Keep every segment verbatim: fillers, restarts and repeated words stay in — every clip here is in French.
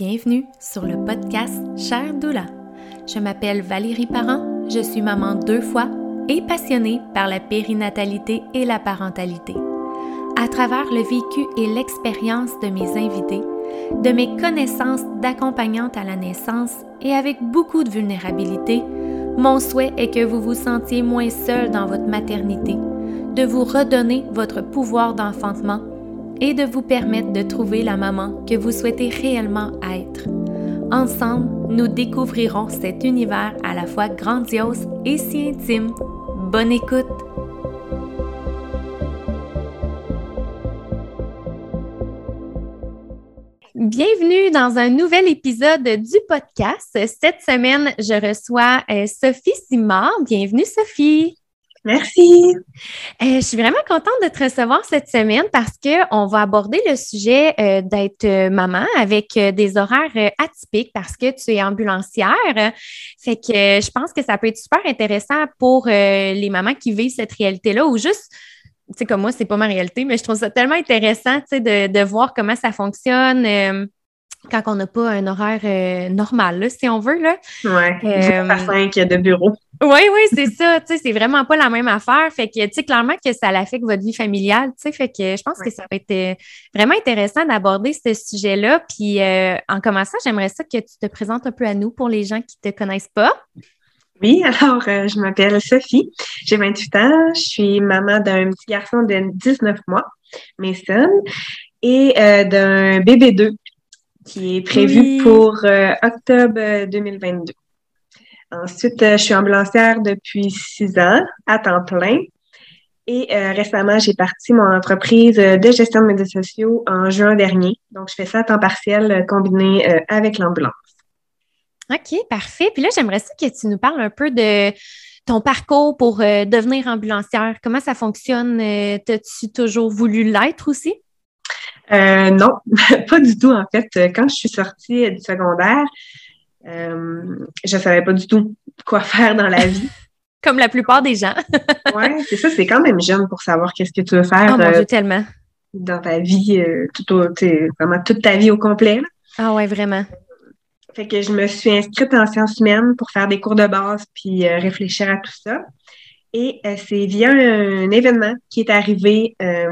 Bienvenue sur le podcast Cher doula. Je m'appelle Valérie Parent, je suis maman deux fois et passionnée par la périnatalité et la parentalité. À travers le vécu et l'expérience de mes invités, de mes connaissances d'accompagnante à la naissance et avec beaucoup de vulnérabilité, mon souhait est que vous vous sentiez moins seul dans votre maternité, de vous redonner votre pouvoir d'enfantement et de vous permettre de trouver la maman que vous souhaitez réellement être. Ensemble, nous découvrirons cet univers à la fois grandiose et si intime. Bonne écoute! Bienvenue dans un nouvel épisode du podcast. Cette semaine, je reçois Sophie Simard. Bienvenue, Sophie! Merci. Euh, je suis vraiment contente de te recevoir cette semaine parce qu'on va aborder le sujet euh, d'être maman avec euh, des horaires euh, atypiques parce que tu es ambulancière. Fait que euh, je pense que ça peut être super intéressant pour euh, les mamans qui vivent cette réalité-là ou juste, tu sais, comme moi, c'est pas ma réalité, mais je trouve ça tellement intéressant, tu sais, de, de voir comment ça fonctionne. Euh, Quand on n'a pas un horaire euh, normal, là, si on veut. Oui, euh, cinq de bureau. Oui, oui, c'est ça. Tu sais, c'est vraiment pas la même affaire. Fait que, tu sais, clairement que ça l'affecte votre vie familiale. Tu sais, fait que je pense ouais. que ça va être euh, vraiment intéressant d'aborder ce sujet-là. Puis, euh, en commençant, j'aimerais ça que tu te présentes un peu à nous pour les gens qui ne te connaissent pas. Oui, alors, euh, je m'appelle Sophie. J'ai vingt-huit ans. Je suis maman d'un petit garçon de dix-neuf mois, Mason, et euh, d'un bébé deux. Qui est prévu oui. pour euh, octobre deux mille vingt-deux. Ensuite, euh, je suis ambulancière depuis six ans, à temps plein. Et euh, récemment, j'ai parti mon entreprise de gestion de médias sociaux en juin dernier. Donc, je fais ça à temps partiel euh, combiné euh, avec l'ambulance. OK, parfait. Puis là, j'aimerais ça que tu nous parles un peu de ton parcours pour euh, devenir ambulancière. Comment ça fonctionne? Euh, t'as-tu toujours voulu l'être aussi? Euh, non, pas du tout, en fait. Quand je suis sortie du secondaire, euh, je savais pas du tout quoi faire dans la vie. Comme la plupart des gens. Oui, c'est ça, c'est quand même jeune pour savoir qu'est-ce que tu veux faire oh, mon Dieu, euh, tellement. dans ta vie, euh, tout au, vraiment toute ta vie au complet. Là. Ah ouais, vraiment. Fait que je me suis inscrite en sciences humaines pour faire des cours de base puis euh, réfléchir à tout ça. Et euh, c'est via un, un événement qui est arrivé... Euh,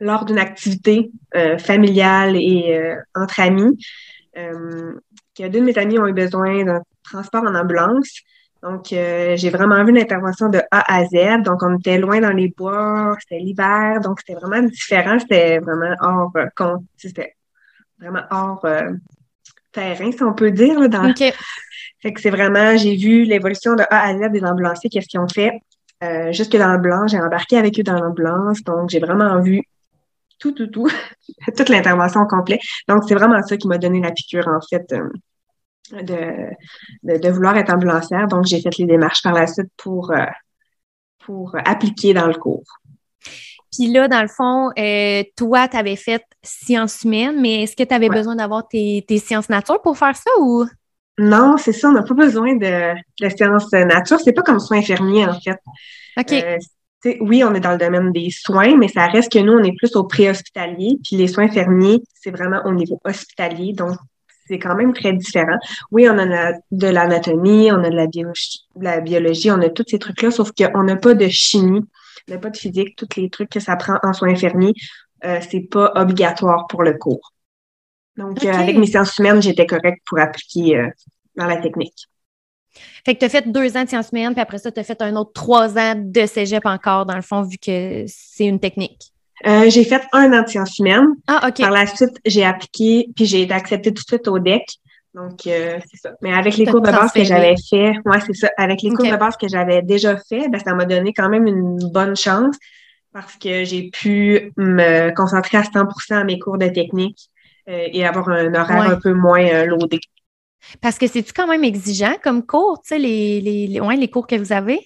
lors d'une activité euh, familiale et euh, entre amis, euh, que deux de mes amis ont eu besoin d'un transport en ambulance. Donc, euh, j'ai vraiment vu l'intervention de A à Z. Donc, on était loin dans les bois, c'était l'hiver, donc c'était vraiment différent, c'était vraiment hors euh, compte, c'était vraiment hors euh, terrain, si on peut dire. Là, dans... okay. Fait que c'est vraiment, j'ai vu l'évolution de A à Z des ambulanciers, qu'est-ce qu'ils ont fait. Euh, jusque dans l'ambulance, j'ai embarqué avec eux dans l'ambulance, donc j'ai vraiment vu tout, tout, tout, toute l'intervention complète. Donc, c'est vraiment ça qui m'a donné la piqûre, en fait, euh, de, de, de vouloir être ambulancière. Donc, j'ai fait les démarches par la suite pour, euh, pour appliquer dans le cours. Puis là, dans le fond, euh, toi, tu avais fait sciences humaines, mais est-ce que tu avais ouais. besoin d'avoir tes, tes sciences nature pour faire ça ou... Non, c'est ça, on n'a pas besoin de la science nature. C'est pas comme soins infirmiers, en fait. OK. Euh, oui, on est dans le domaine des soins, mais ça reste que nous, on est plus au préhospitalier, puis les soins infirmiers, c'est vraiment au niveau hospitalier, donc c'est quand même très différent. Oui, on a de l'anatomie, on a de la, bio- de la biologie, on a tous ces trucs-là, sauf qu'on n'a pas de chimie, on n'a pas de physique, tous les trucs que ça prend en soins infirmiers, euh, c'est pas obligatoire pour le cours. Donc, okay. euh, avec mes sciences humaines, j'étais correcte pour appliquer euh, dans la technique. Fait que tu as fait deux ans de sciences humaines, puis après ça, tu as fait un autre trois ans de cégep encore, dans le fond, vu que c'est une technique. Euh, j'ai fait un an de sciences humaines. Ah, OK. Par la suite, j'ai appliqué, puis j'ai été acceptée tout de suite au D E C. Donc, euh, c'est ça. Mais avec les T'as cours de base que j'avais fait, ouais, c'est ça. Avec les okay. cours de base que j'avais déjà fait, ben, ça m'a donné quand même une bonne chance parce que j'ai pu me concentrer à cent pour cent à mes cours de technique. Euh, et avoir un horaire ouais. un peu moins euh, loadé. Parce que c'est-tu quand même exigeant comme cours, tu sais, les, les, les, ouais, les cours que vous avez?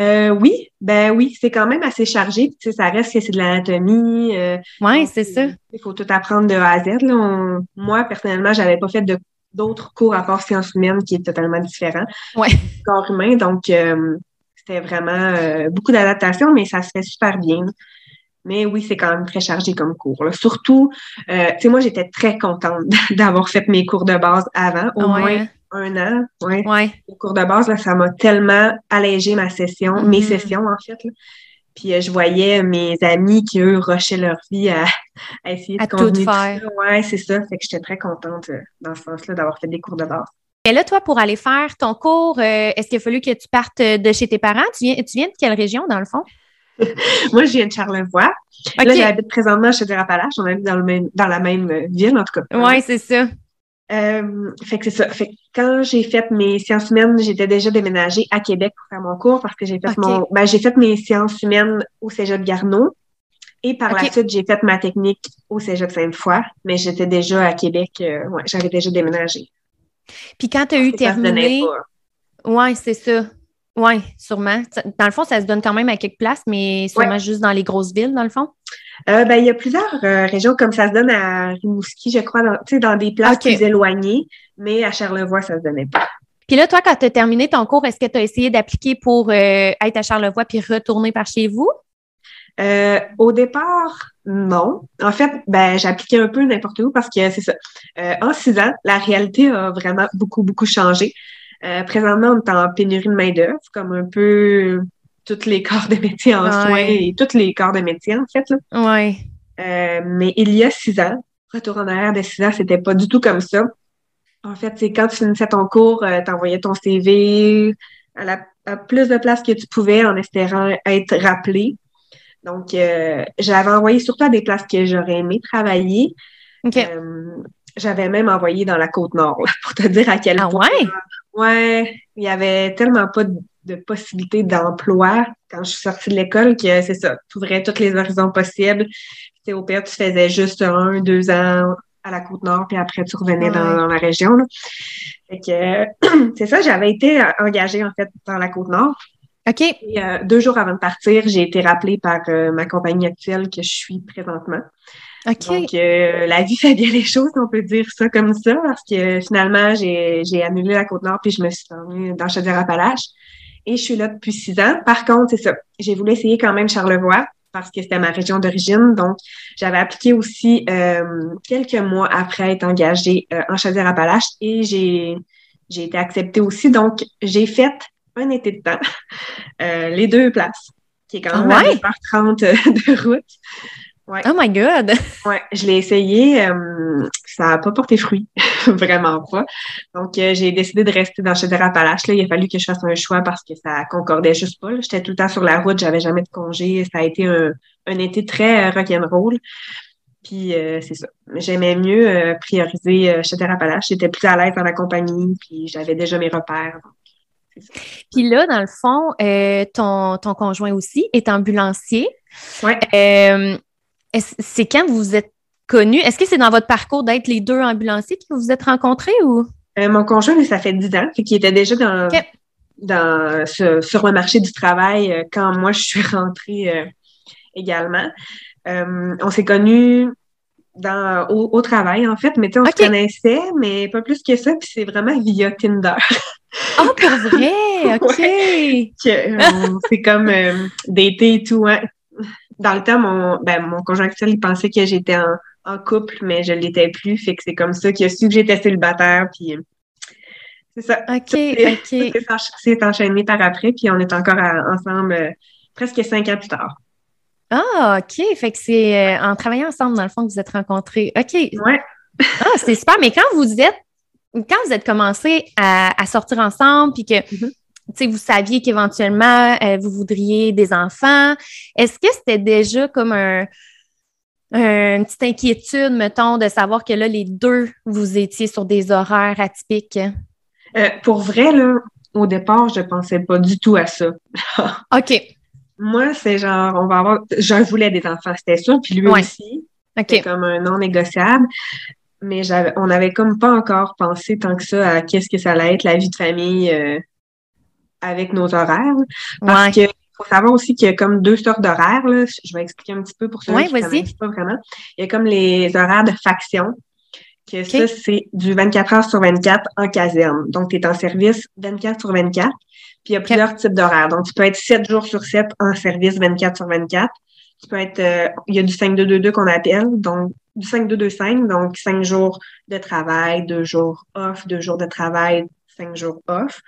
Euh, oui, ben oui, c'est quand même assez chargé. Tu sais, ça reste que c'est de l'anatomie. Euh, oui, c'est ça. Il faut tout apprendre de A à Z. Là. On, moi, personnellement, j'avais pas fait de, d'autres cours à part sciences humaines qui est totalement différent ouais. du corps humain. Donc, euh, c'était vraiment euh, beaucoup d'adaptation, mais ça se fait super bien. Mais oui, c'est quand même très chargé comme cours. Là. Surtout, euh, tu sais, moi, j'étais très contente d'avoir fait mes cours de base avant, au ouais. moins un an. Ouais. Ouais. Les cours de base, là, ça m'a tellement allégé ma session, mmh. mes sessions, en fait. Là. Puis euh, je voyais mes amis qui, eux, rushaient leur vie à, à essayer à de tout faire. Tout ça. Ouais, c'est ça. Fait que j'étais très contente, euh, dans ce sens-là, d'avoir fait des cours de base. Mais là, toi, pour aller faire ton cours, euh, est-ce qu'il a fallu que tu partes de chez tes parents? Tu viens, tu viens de quelle région, dans le fond? Moi, je viens de Charlevoix. Okay. Là, j'habite présentement à Chaudière-Appalaches. On habite dans, le même, dans la même ville, en tout cas. Oui, c'est ça. Euh, fait que c'est ça. Fait que quand j'ai fait mes sciences humaines, j'étais déjà déménagée à Québec pour faire mon cours parce que j'ai fait okay. mon, ben, j'ai fait mes sciences humaines au Cégep Garneau. Et par okay. la suite, j'ai fait ma technique au Cégep Sainte-Foy. Mais j'étais déjà à Québec. Euh, ouais, j'avais déjà déménagé. Puis quand tu as eu terminé... Oui, c'est ça. Oui, sûrement. Dans le fond, ça se donne quand même à quelques places, mais sûrement ouais. juste dans les grosses villes, dans le fond? Euh, ben, il y a plusieurs euh, régions, comme ça se donne à Rimouski, je crois, dans, dans des places okay. plus éloignées, mais à Charlevoix, ça se donnait pas. Puis là, toi, quand tu as terminé ton cours, est-ce que tu as essayé d'appliquer pour euh, être à Charlevoix puis retourner par chez vous? Euh, au départ, non. En fait, ben, j'appliquais un peu n'importe où parce que c'est ça. Euh, en six ans, la réalité a vraiment beaucoup, beaucoup changé. Euh, présentement, on est en pénurie de main-d'œuvre, comme un peu tous les corps de métier en ouais. soins et tous les corps de métier, en fait. Là. Ouais. Euh, mais il y a six ans, retour en arrière de six ans, c'était pas du tout comme ça. En fait, c'est quand tu finissais ton cours, euh, t'envoyais ton C V à, la, à plus de place que tu pouvais en espérant être rappelé. Donc, euh, j'avais envoyé surtout à des places que j'aurais aimé travailler. OK. Euh, j'avais même envoyé dans la Côte-Nord, là, pour te dire à quel ah, point... Ouais? Ouais, il y avait tellement pas de, de possibilités d'emploi quand je suis sortie de l'école que c'est ça, tu ouvrais tous les horizons possibles. Puis, au pire, tu faisais juste un, deux ans à la Côte-Nord, puis après, tu revenais ouais. dans, dans la région. Là. Fait que, c'est ça, j'avais été engagée, en fait, dans la Côte-Nord. OK. Et, euh, deux jours avant de partir, j'ai été rappelée par euh, ma compagnie actuelle que je suis présentement. OK. Donc, euh, la vie fait bien les choses, on peut dire ça comme ça, parce que finalement, j'ai, j'ai annulé la Côte-Nord puis je me suis emmenée dans Chaudière-Appalaches. Et je suis là depuis six ans. Par contre, c'est ça, j'ai voulu essayer quand même Charlevoix, parce que c'était ma région d'origine. Donc, j'avais appliqué aussi euh, quelques mois après être engagée euh, en Chaudière-Appalaches et j'ai, j'ai été acceptée aussi. Donc, j'ai fait un été de temps, euh, les deux places, qui est quand même ouais. à deux heures trente de route. Ouais. Oh my God! Ouais, je l'ai essayé, euh, ça n'a pas porté fruit, vraiment pas. Donc, euh, j'ai décidé de rester dans Chaudière-Appalaches. Là, il a fallu que je fasse un choix parce que ça concordait juste pas. Là. J'étais tout le temps sur la route, j'avais jamais de congé. Ça a été un, un été très euh, rock'n'roll. Puis, euh, c'est ça. J'aimais mieux euh, prioriser euh, Chaudière-Appalaches. J'étais plus à l'aise dans la compagnie, puis j'avais déjà mes repères. Donc, c'est ça. Puis là, dans le fond, euh, ton, ton conjoint aussi est ambulancier. Ouais. Euh, C'est quand vous vous êtes connus? Est-ce que c'est dans votre parcours d'être les deux ambulanciers que vous vous êtes rencontrés ou? Euh, mon conjoint, ça fait dix ans, fait qu'il était déjà dans, okay. dans ce, sur le marché du travail euh, quand moi je suis rentrée euh, également. Euh, on s'est connus dans, au, au travail en fait, mais tu sais, on okay. se connaissait, mais pas plus que ça, puis c'est vraiment via Tinder. Ah, oh, pour vrai! OK! Ouais. Que, euh, c'est comme euh, dater et tout, hein? Dans le temps, mon, ben, mon conjoint actuel, il pensait que j'étais en, en couple, mais je ne l'étais plus. Fait que c'est comme ça qu'il a su que j'étais célibataire. Puis c'est ça. OK, tout est, OK. Tout s'est enchaîné par après, puis on est encore à, ensemble euh, presque cinq ans plus tard. Ah, OK. Fait que c'est euh, en travaillant ensemble, dans le fond, que vous êtes rencontrés. OK. Ouais. Ah, c'est super. Mais quand vous êtes, quand vous êtes commencé à, à sortir ensemble, puis que... Mm-hmm. T'sais, vous saviez qu'éventuellement, euh, vous voudriez des enfants. Est-ce que c'était déjà comme un, un, une petite inquiétude, mettons, de savoir que là, les deux, vous étiez sur des horaires atypiques? Euh, pour vrai, là, au départ, je pensais pas du tout à ça. OK. Moi, c'est genre, on va avoir... Je voulais des enfants, c'était sûr, puis lui ouais. aussi. OK. C'était comme un non négociable. Mais j'avais, on n'avait comme pas encore pensé tant que ça à qu'est-ce que ça allait être, la vie de famille... Euh... avec nos horaires. Parce ouais. que faut savoir aussi qu'il y a comme deux sortes d'horaires. Là. Je vais expliquer un petit peu pour ceux ouais, qui ne connaissent pas vraiment. Il y a comme les horaires de faction, que okay. ça, c'est du vingt-quatre heures sur vingt-quatre en caserne. Donc, tu es en service vingt-quatre sur vingt-quatre. Puis, il y a plusieurs okay. types d'horaires. Donc, tu peux être sept jours sur sept en service vingt-quatre sur vingt-quatre. qui peut être, euh, il y a du cinq deux deux deux qu'on appelle, donc du cinq deux deux cinq, donc cinq jours de travail, deux jours off, deux jours de travail, cinq jours off.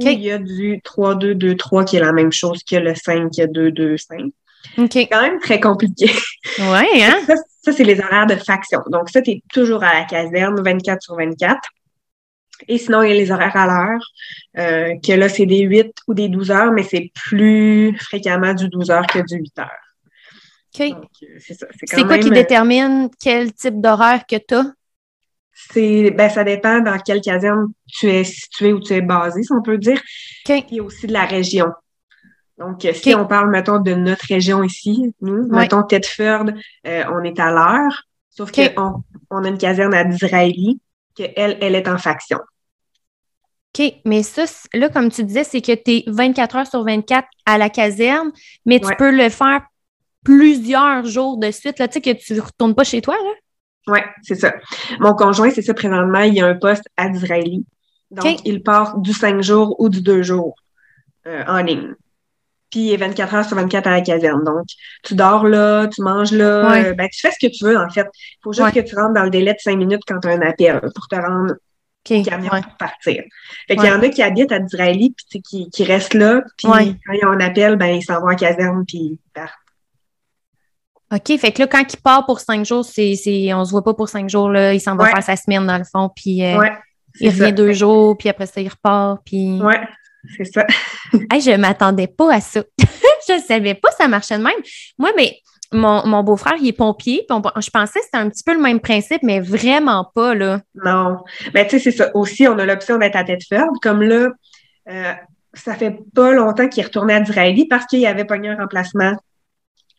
Okay. Ou il y a du trois deux deux trois qui est la même chose que le cinq deux deux cinq. Okay. C'est quand même très compliqué. Ouais, hein? Ça, ça, c'est les horaires de faction. Donc ça, tu es toujours à la caserne, vingt-quatre sur vingt-quatre. Et sinon, il y a les horaires à l'heure, euh, que là, c'est des huit ou des douze heures, mais c'est plus fréquemment du douze heures que du huit heures. OK. Donc, c'est ça. C'est, quand c'est quoi même... qui détermine quel type d'horaire que tu as? C'est, ben, ça dépend dans quelle caserne tu es situé ou tu es basé, si on peut dire. OK. Et aussi de la région. Donc, si okay. on parle, mettons, de notre région ici, nous, ouais. mettons Thetford, euh, on est à l'heure, sauf okay. qu'on on a une caserne à Disraeli, qu'elle, elle est en faction. OK, mais ça, là, comme tu disais, c'est que tu es vingt-quatre heures sur vingt-quatre à la caserne, mais tu ouais. peux le faire plusieurs jours de suite, là, tu sais, que tu ne retournes pas chez toi, là? Oui, c'est ça. Mon conjoint, c'est ça, présentement, il y a un poste à Disraeli. Donc, okay. il part du cinq jours ou du deux jours euh, en ligne. Puis il est vingt-quatre heures sur vingt-quatre à la caserne. Donc, tu dors là, tu manges là, ouais. ben, tu fais ce que tu veux, en fait. Il faut juste ouais. que tu rentres dans le délai de cinq minutes quand tu as un appel pour te rendre okay. au camion ouais. pour partir. Fait qu'il ouais. y en a qui habitent à Disraeli, puis qui, qui restent là, puis ouais. quand ils ont un appel, ben, ils s'en vont à la caserne, puis ils partent. OK, fait que là, quand il part pour cinq jours, c'est, c'est, on se voit pas pour cinq jours, là, il s'en va ouais. faire sa semaine, dans le fond, puis euh, ouais, il revient ça. deux jours, puis après ça, il repart, puis... Ouais. C'est ça. Hey, je ne m'attendais pas à ça. Je ne savais pas, ça marchait de même. Moi, mais mon, mon beau-frère, il est pompier. On, je pensais que c'était un petit peu le même principe, mais vraiment pas, là. Non. Mais tu sais, c'est ça. Aussi, on a l'option d'être à Thetford. Comme là, euh, ça fait pas longtemps qu'il est retourné à Disraeli parce qu'il avait pogné un remplacement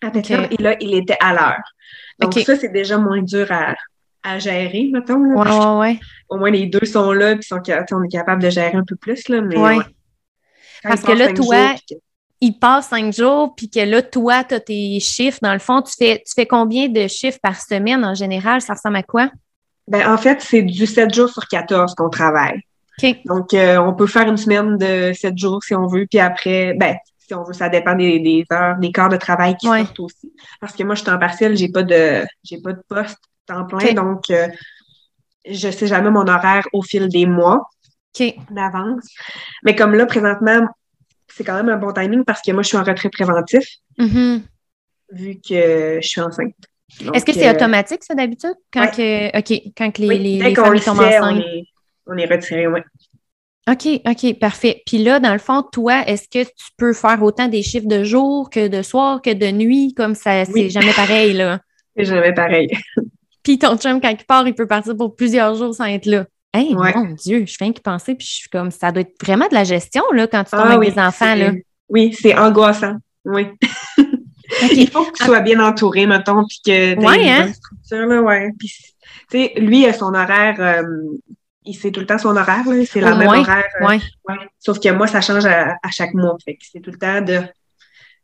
à Thetford. Okay. Et là, il était à l'heure. Donc okay. ça, c'est déjà moins dur à... à gérer, mettons. Là. Ouais, ouais, ouais. Au moins, les deux sont là, puis sont, on est capable de gérer un peu plus, là, mais... Ouais. Ouais. Parce que là, toi, jours, que... il passe cinq jours, puis que là, toi, tu as tes chiffres. Dans le fond, tu fais, tu fais combien de chiffres par semaine, en général? Ça ressemble à quoi? Ben en fait, c'est du sept jours sur quatorze qu'on travaille. Okay. Donc, euh, on peut faire une semaine de sept jours si on veut, puis après, ben si on veut, ça dépend des, des heures, des quarts de travail qui ouais. sortent aussi. Parce que moi, je suis en partiel, j'ai pas de j'ai pas de poste temps plein, okay. donc euh, je sais jamais mon horaire au fil des mois. Okay. d'avance. Mais comme là, présentement, c'est quand même un bon timing parce que moi, je suis en retrait préventif mm-hmm. vu que je suis enceinte. Donc, est-ce que c'est euh... automatique, ça, d'habitude? Quand, ouais. que, okay, quand que les, oui, les, les familles tombent fait, enceintes? On est, on est retiré, oui. OK, OK, parfait. Puis là, dans le fond, toi, est-ce que tu peux faire autant des chiffres de jour que de soir, que de nuit? Comme ça, c'est oui. jamais pareil, là. C'est jamais pareil. Puis ton chum, quand il part, il peut partir pour plusieurs jours sans être là. Hey, ouais. mon Dieu, je viens de penser, puis je suis comme, ça doit être vraiment de la gestion, là, quand tu tombes ah, avec oui, des enfants, là. Oui, c'est angoissant, oui. Okay. Il faut que tu sois ah. bien entouré, mettons, puis que tu aies ouais, une hein? bonne structure, là, ouais. Puis, tu sais, lui, son horaire, euh, il sait tout le temps son horaire, là, c'est la oh, même ouais, horaire. Euh, ouais. Ouais. Sauf que moi, ça change à, à chaque mois, fait que c'est tout le temps de...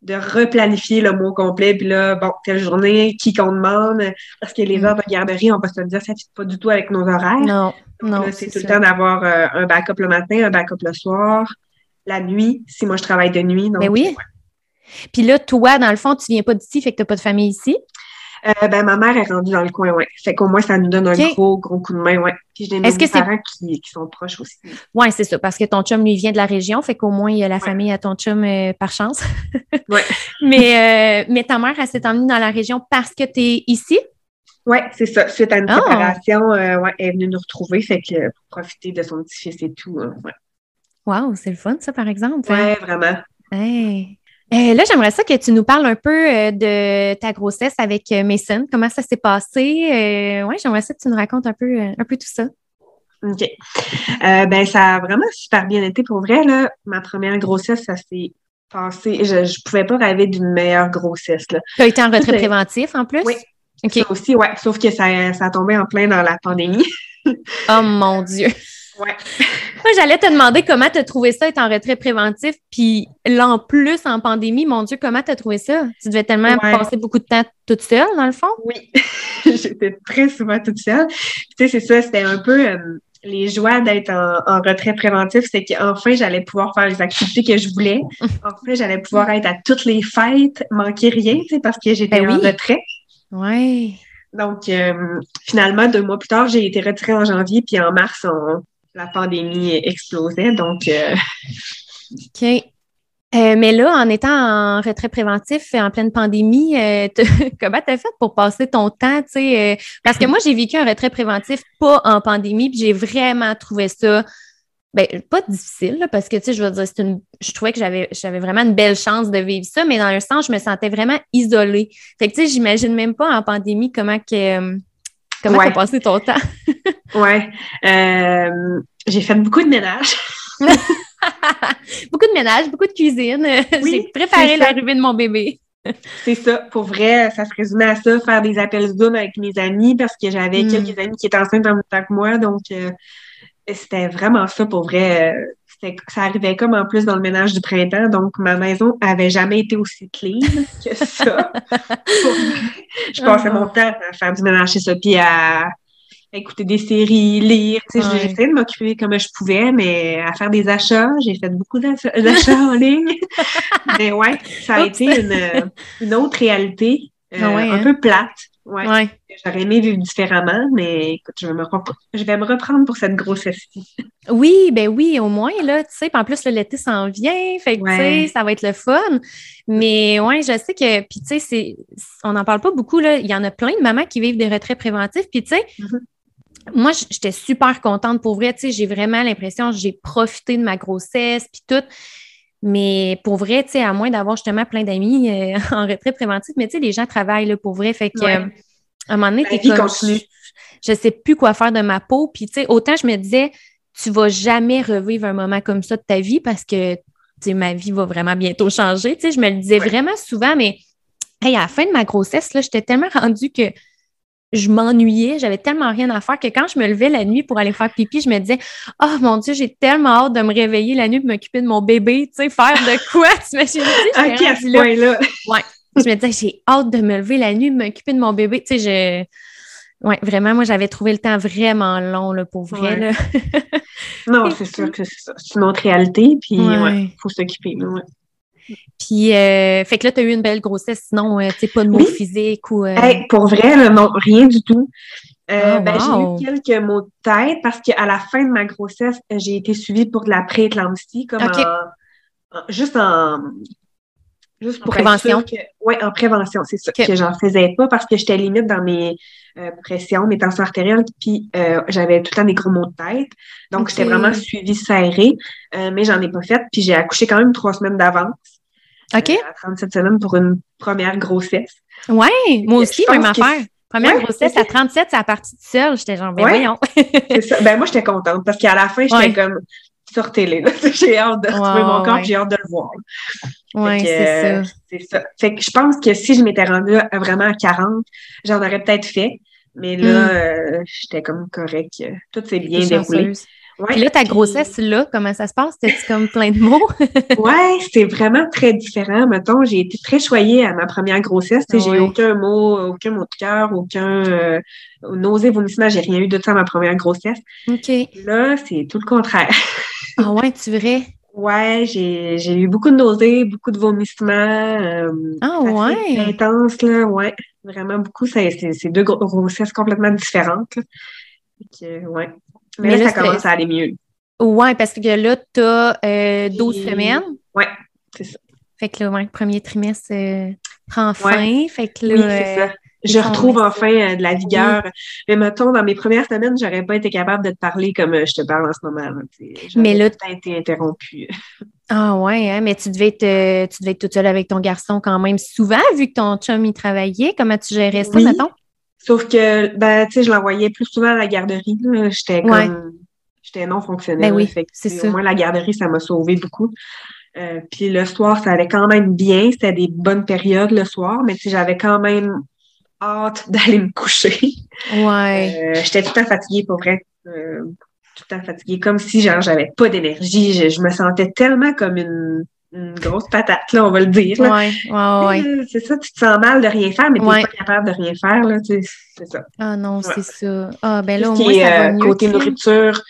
de replanifier le mois complet, puis là, bon, telle journée, qui qu'on demande, parce que les heures de garderie, on va se dire, ça ne fit pas du tout avec nos horaires. Non, donc, non, là, c'est, c'est tout ça. Le temps d'avoir euh, un backup le matin, un backup le soir, la nuit, si moi je travaille de nuit. Donc, mais oui. Puis là, toi, dans le fond, tu ne viens pas d'ici, fait que tu n'as pas de famille ici? Euh, ben, ma mère est rendue dans le coin, oui. Fait qu'au moins, ça nous donne okay. un gros, gros coup de main, oui. Puis j'ai des Est-ce que parents c'est... Qui, qui sont proches aussi. Oui, c'est ça, parce que ton chum, lui, vient de la région, fait qu'au moins, il y a la ouais. famille à ton chum euh, par chance. Oui. mais, euh, mais ta mère, elle s'est emmenée dans la région parce que tu es ici? Oui, c'est ça. Suite à une oh. séparation, euh, ouais, elle est venue nous retrouver, fait que euh, pour profiter de son petit-fils et tout. Hein, ouais. Wow, c'est le fun, ça, par exemple. Oui, hein? vraiment. Hey. Euh, là, j'aimerais ça que tu nous parles un peu euh, de ta grossesse avec euh, Mason. Comment ça s'est passé? Euh, oui, j'aimerais ça que tu nous racontes un peu, euh, un peu tout ça. OK. Euh, ben, ça a vraiment super bien été pour vrai, là. Ma première grossesse, ça s'est passé. Je ne pouvais pas rêver d'une meilleure grossesse, là. Tu as été en retrait C'est... préventif, en plus? Oui. OK. Ça aussi, oui. Sauf que ça, ça a tombé en plein dans la pandémie. Oh, mon Dieu! Ouais. Moi, j'allais te demander comment tu as trouvé ça être en retrait préventif, puis là, en plus, en pandémie, mon Dieu, comment tu as trouvé ça? Tu devais tellement ouais. passer beaucoup de temps toute seule, dans le fond? Oui, j'étais très souvent toute seule. Tu sais, c'est ça, c'était un peu... Euh, les joies d'être en, en retrait préventif, c'est qu'enfin, j'allais pouvoir faire les activités que je voulais. Enfin, j'allais pouvoir être à toutes les fêtes, manquer rien, tu sais, parce que j'étais ben oui. en retrait. Oui. Donc, euh, finalement, deux mois plus tard, j'ai été retirée en janvier, puis en mars, on, la pandémie explosait, donc... Euh... OK. Euh, mais là, en étant en retrait préventif, en pleine pandémie, euh, comment t'as fait pour passer ton temps, tu sais? Euh, parce que moi, j'ai vécu un retrait préventif pas en pandémie, puis j'ai vraiment trouvé ça, ben pas difficile, là, parce que, tu sais, je veux dire, c'est une, je trouvais que j'avais, j'avais vraiment une belle chance de vivre ça, mais dans un sens, je me sentais vraiment isolée. Fait que, tu sais, j'imagine même pas en pandémie comment que... Euh, Comment ouais. t'as passé ton temps? ouais, euh, j'ai fait beaucoup de ménage. beaucoup de ménage, beaucoup de cuisine. Oui, j'ai préparé l'arrivée de mon bébé. C'est ça. Pour vrai, ça se résumait à ça, faire des appels Zoom avec mes amis parce que j'avais mm. quelques amis qui étaient enceintes en même temps que moi. Donc, euh, c'était vraiment ça pour vrai. C'était, ça arrivait comme en plus dans le ménage du printemps. Donc, ma maison n'avait jamais été aussi clean que ça. Je passais mon temps à faire du ménage chez Sophie, à écouter des séries, lire. Tu sais, ouais. J'essayais de m'occuper comme je pouvais, mais à faire des achats. J'ai fait beaucoup d'achats en ligne. Mais ouais, ça a Oups. été une, une autre réalité, euh, ah ouais, un hein. peu plate. Ouais. ouais. J'aurais aimé vivre différemment, mais écoute, je vais me, rep- je vais me reprendre pour cette grossesse-ci. Oui, ben oui, au moins, là, tu sais, en plus, là, l'été s'en vient, fait que, ouais. tu sais, ça va être le fun. Mais ouais, je sais que, puis tu sais, c'est, on n'en parle pas beaucoup, là, il y en a plein de mamans qui vivent des retraits préventifs, puis tu sais, mm-hmm. moi, j'étais super contente pour vrai, tu sais, j'ai vraiment l'impression que j'ai profité de ma grossesse, puis tout. Mais pour vrai, tu sais, à moins d'avoir justement plein d'amis euh, en retrait préventif, mais tu sais, les gens travaillent là, pour vrai. Fait que ouais. euh, à un moment donné, t'es comme, je, je sais plus quoi faire de ma peau. Puis tu sais, autant je me disais, tu vas jamais revivre un moment comme ça de ta vie parce que tu sais, ma vie va vraiment bientôt changer. Tu sais, je me le disais ouais. vraiment souvent, mais hey, à la fin de ma grossesse, là, j'étais tellement rendue que je m'ennuyais, j'avais tellement rien à faire que quand je me levais la nuit pour aller faire pipi, je me disais « Oh mon Dieu, j'ai tellement hâte de me réveiller la nuit et m'occuper de mon bébé, tu sais, faire de quoi? » Tu m'as dit, okay, à ce point-là. Ouais. Je me disais « J'ai hâte de me lever la nuit et m'occuper de mon bébé. » Tu sais, je... Ouais, vraiment, moi, j'avais trouvé le temps vraiment long, là, pour vrai, ouais. là. Non, c'est sûr que c'est ça. C'est une autre réalité, puis ouais, ouais, faut s'occuper, ouais. Puis, euh, fait que là, tu as eu une belle grossesse, sinon, euh, tu sais, pas de maux oui. physiques ou... Euh... Hey, pour vrai, là, non, rien du tout. Euh, oh, ben, wow. J'ai eu quelques maux de tête parce qu'à la fin de ma grossesse, j'ai été suivie pour de la pré-éclampsie, comme okay. en, en... Juste en... Juste pour en prévention. Oui, en prévention, c'est ça, okay. que j'en faisais pas parce que j'étais limite dans mes euh, pressions, mes tensions artérielles, puis euh, j'avais tout le temps des gros maux de tête. Donc, okay. j'étais vraiment suivie serrée, euh, mais j'en ai pas fait. Puis, j'ai accouché quand même trois semaines d'avance. OK. Euh, à trente-sept semaines pour une première grossesse. Oui, moi aussi, je même affaire. Première ouais, grossesse c'est... à trente-sept, c'est à partie de seule. J'étais genre, ben ouais. voyons. c'est ça. Ben moi, j'étais contente parce qu'à la fin, j'étais ouais. comme, sortez-les. Là. J'ai hâte de retrouver wow, mon corps, ouais. j'ai hâte de le voir. Oui, c'est euh, ça. C'est ça. Fait que je pense que si je m'étais rendue vraiment à quarante, j'en aurais peut-être fait. Mais là, mm. euh, j'étais comme correcte. Tout s'est bien déroulé. Ouais, puis là, ta grossesse, là, comment ça se passe? T'as-tu comme plein de mots? ouais, c'était vraiment très différent. Mettons, j'ai été très choyée à ma première grossesse. Ouais. J'ai eu aucun mot, aucun mot de cœur, aucun euh, nausée, vomissement. J'ai rien eu de ça à ma première grossesse. OK. Là, c'est tout le contraire. ah ouais, tu verrais? Ouais, j'ai, j'ai eu beaucoup de nausées, beaucoup de vomissements. Euh, ah ouais? Intense, là, ouais. Vraiment beaucoup. Ça, c'est, c'est deux grossesses complètement différentes. Donc, ouais. Mais, mais là, là, ça commence à aller mieux. Oui, parce que là, tu as euh, douze Et... semaines. Oui, c'est ça. Fait que là, ouais, le premier trimestre euh, prend fin. Ouais. Fait que là, oui, c'est ça. Euh, je retrouve enfin euh, de la vigueur. Oui. Mais mettons, dans mes premières semaines, j'aurais pas été capable de te parler comme euh, je te parle en ce moment. Mais là, tu as été interrompue. Ah ouais, hein, mais tu devais, être, euh, tu devais être toute seule avec ton garçon quand même souvent, vu que ton chum y travaillait. Comment tu gérais ça, oui. mettons? Sauf que, ben, tu sais, je l'envoyais plus souvent à la garderie, là. J'étais comme, ouais. j'étais non fonctionnelle. Ben oui, fait que, c'est ça. Au moins, la garderie, ça m'a sauvée beaucoup. Euh, puis le soir, ça allait quand même bien. C'était des bonnes périodes le soir, mais tu sais, j'avais quand même hâte d'aller me coucher. Ouais. Euh, j'étais tout le temps fatiguée, pour vrai. Euh, tout le temps fatiguée. Comme si, genre, j'avais pas d'énergie. Je, je me sentais tellement comme une une grosse patate, là, on va le dire. Oui, oui, oui. C'est ça, tu te sens mal de rien faire, mais tu n'es ouais. pas capable de rien faire, là, tu sais, c'est ça. Ah non, ouais. c'est ça. Ah, ben là, au moins, ça va mieux. Côté nourriture,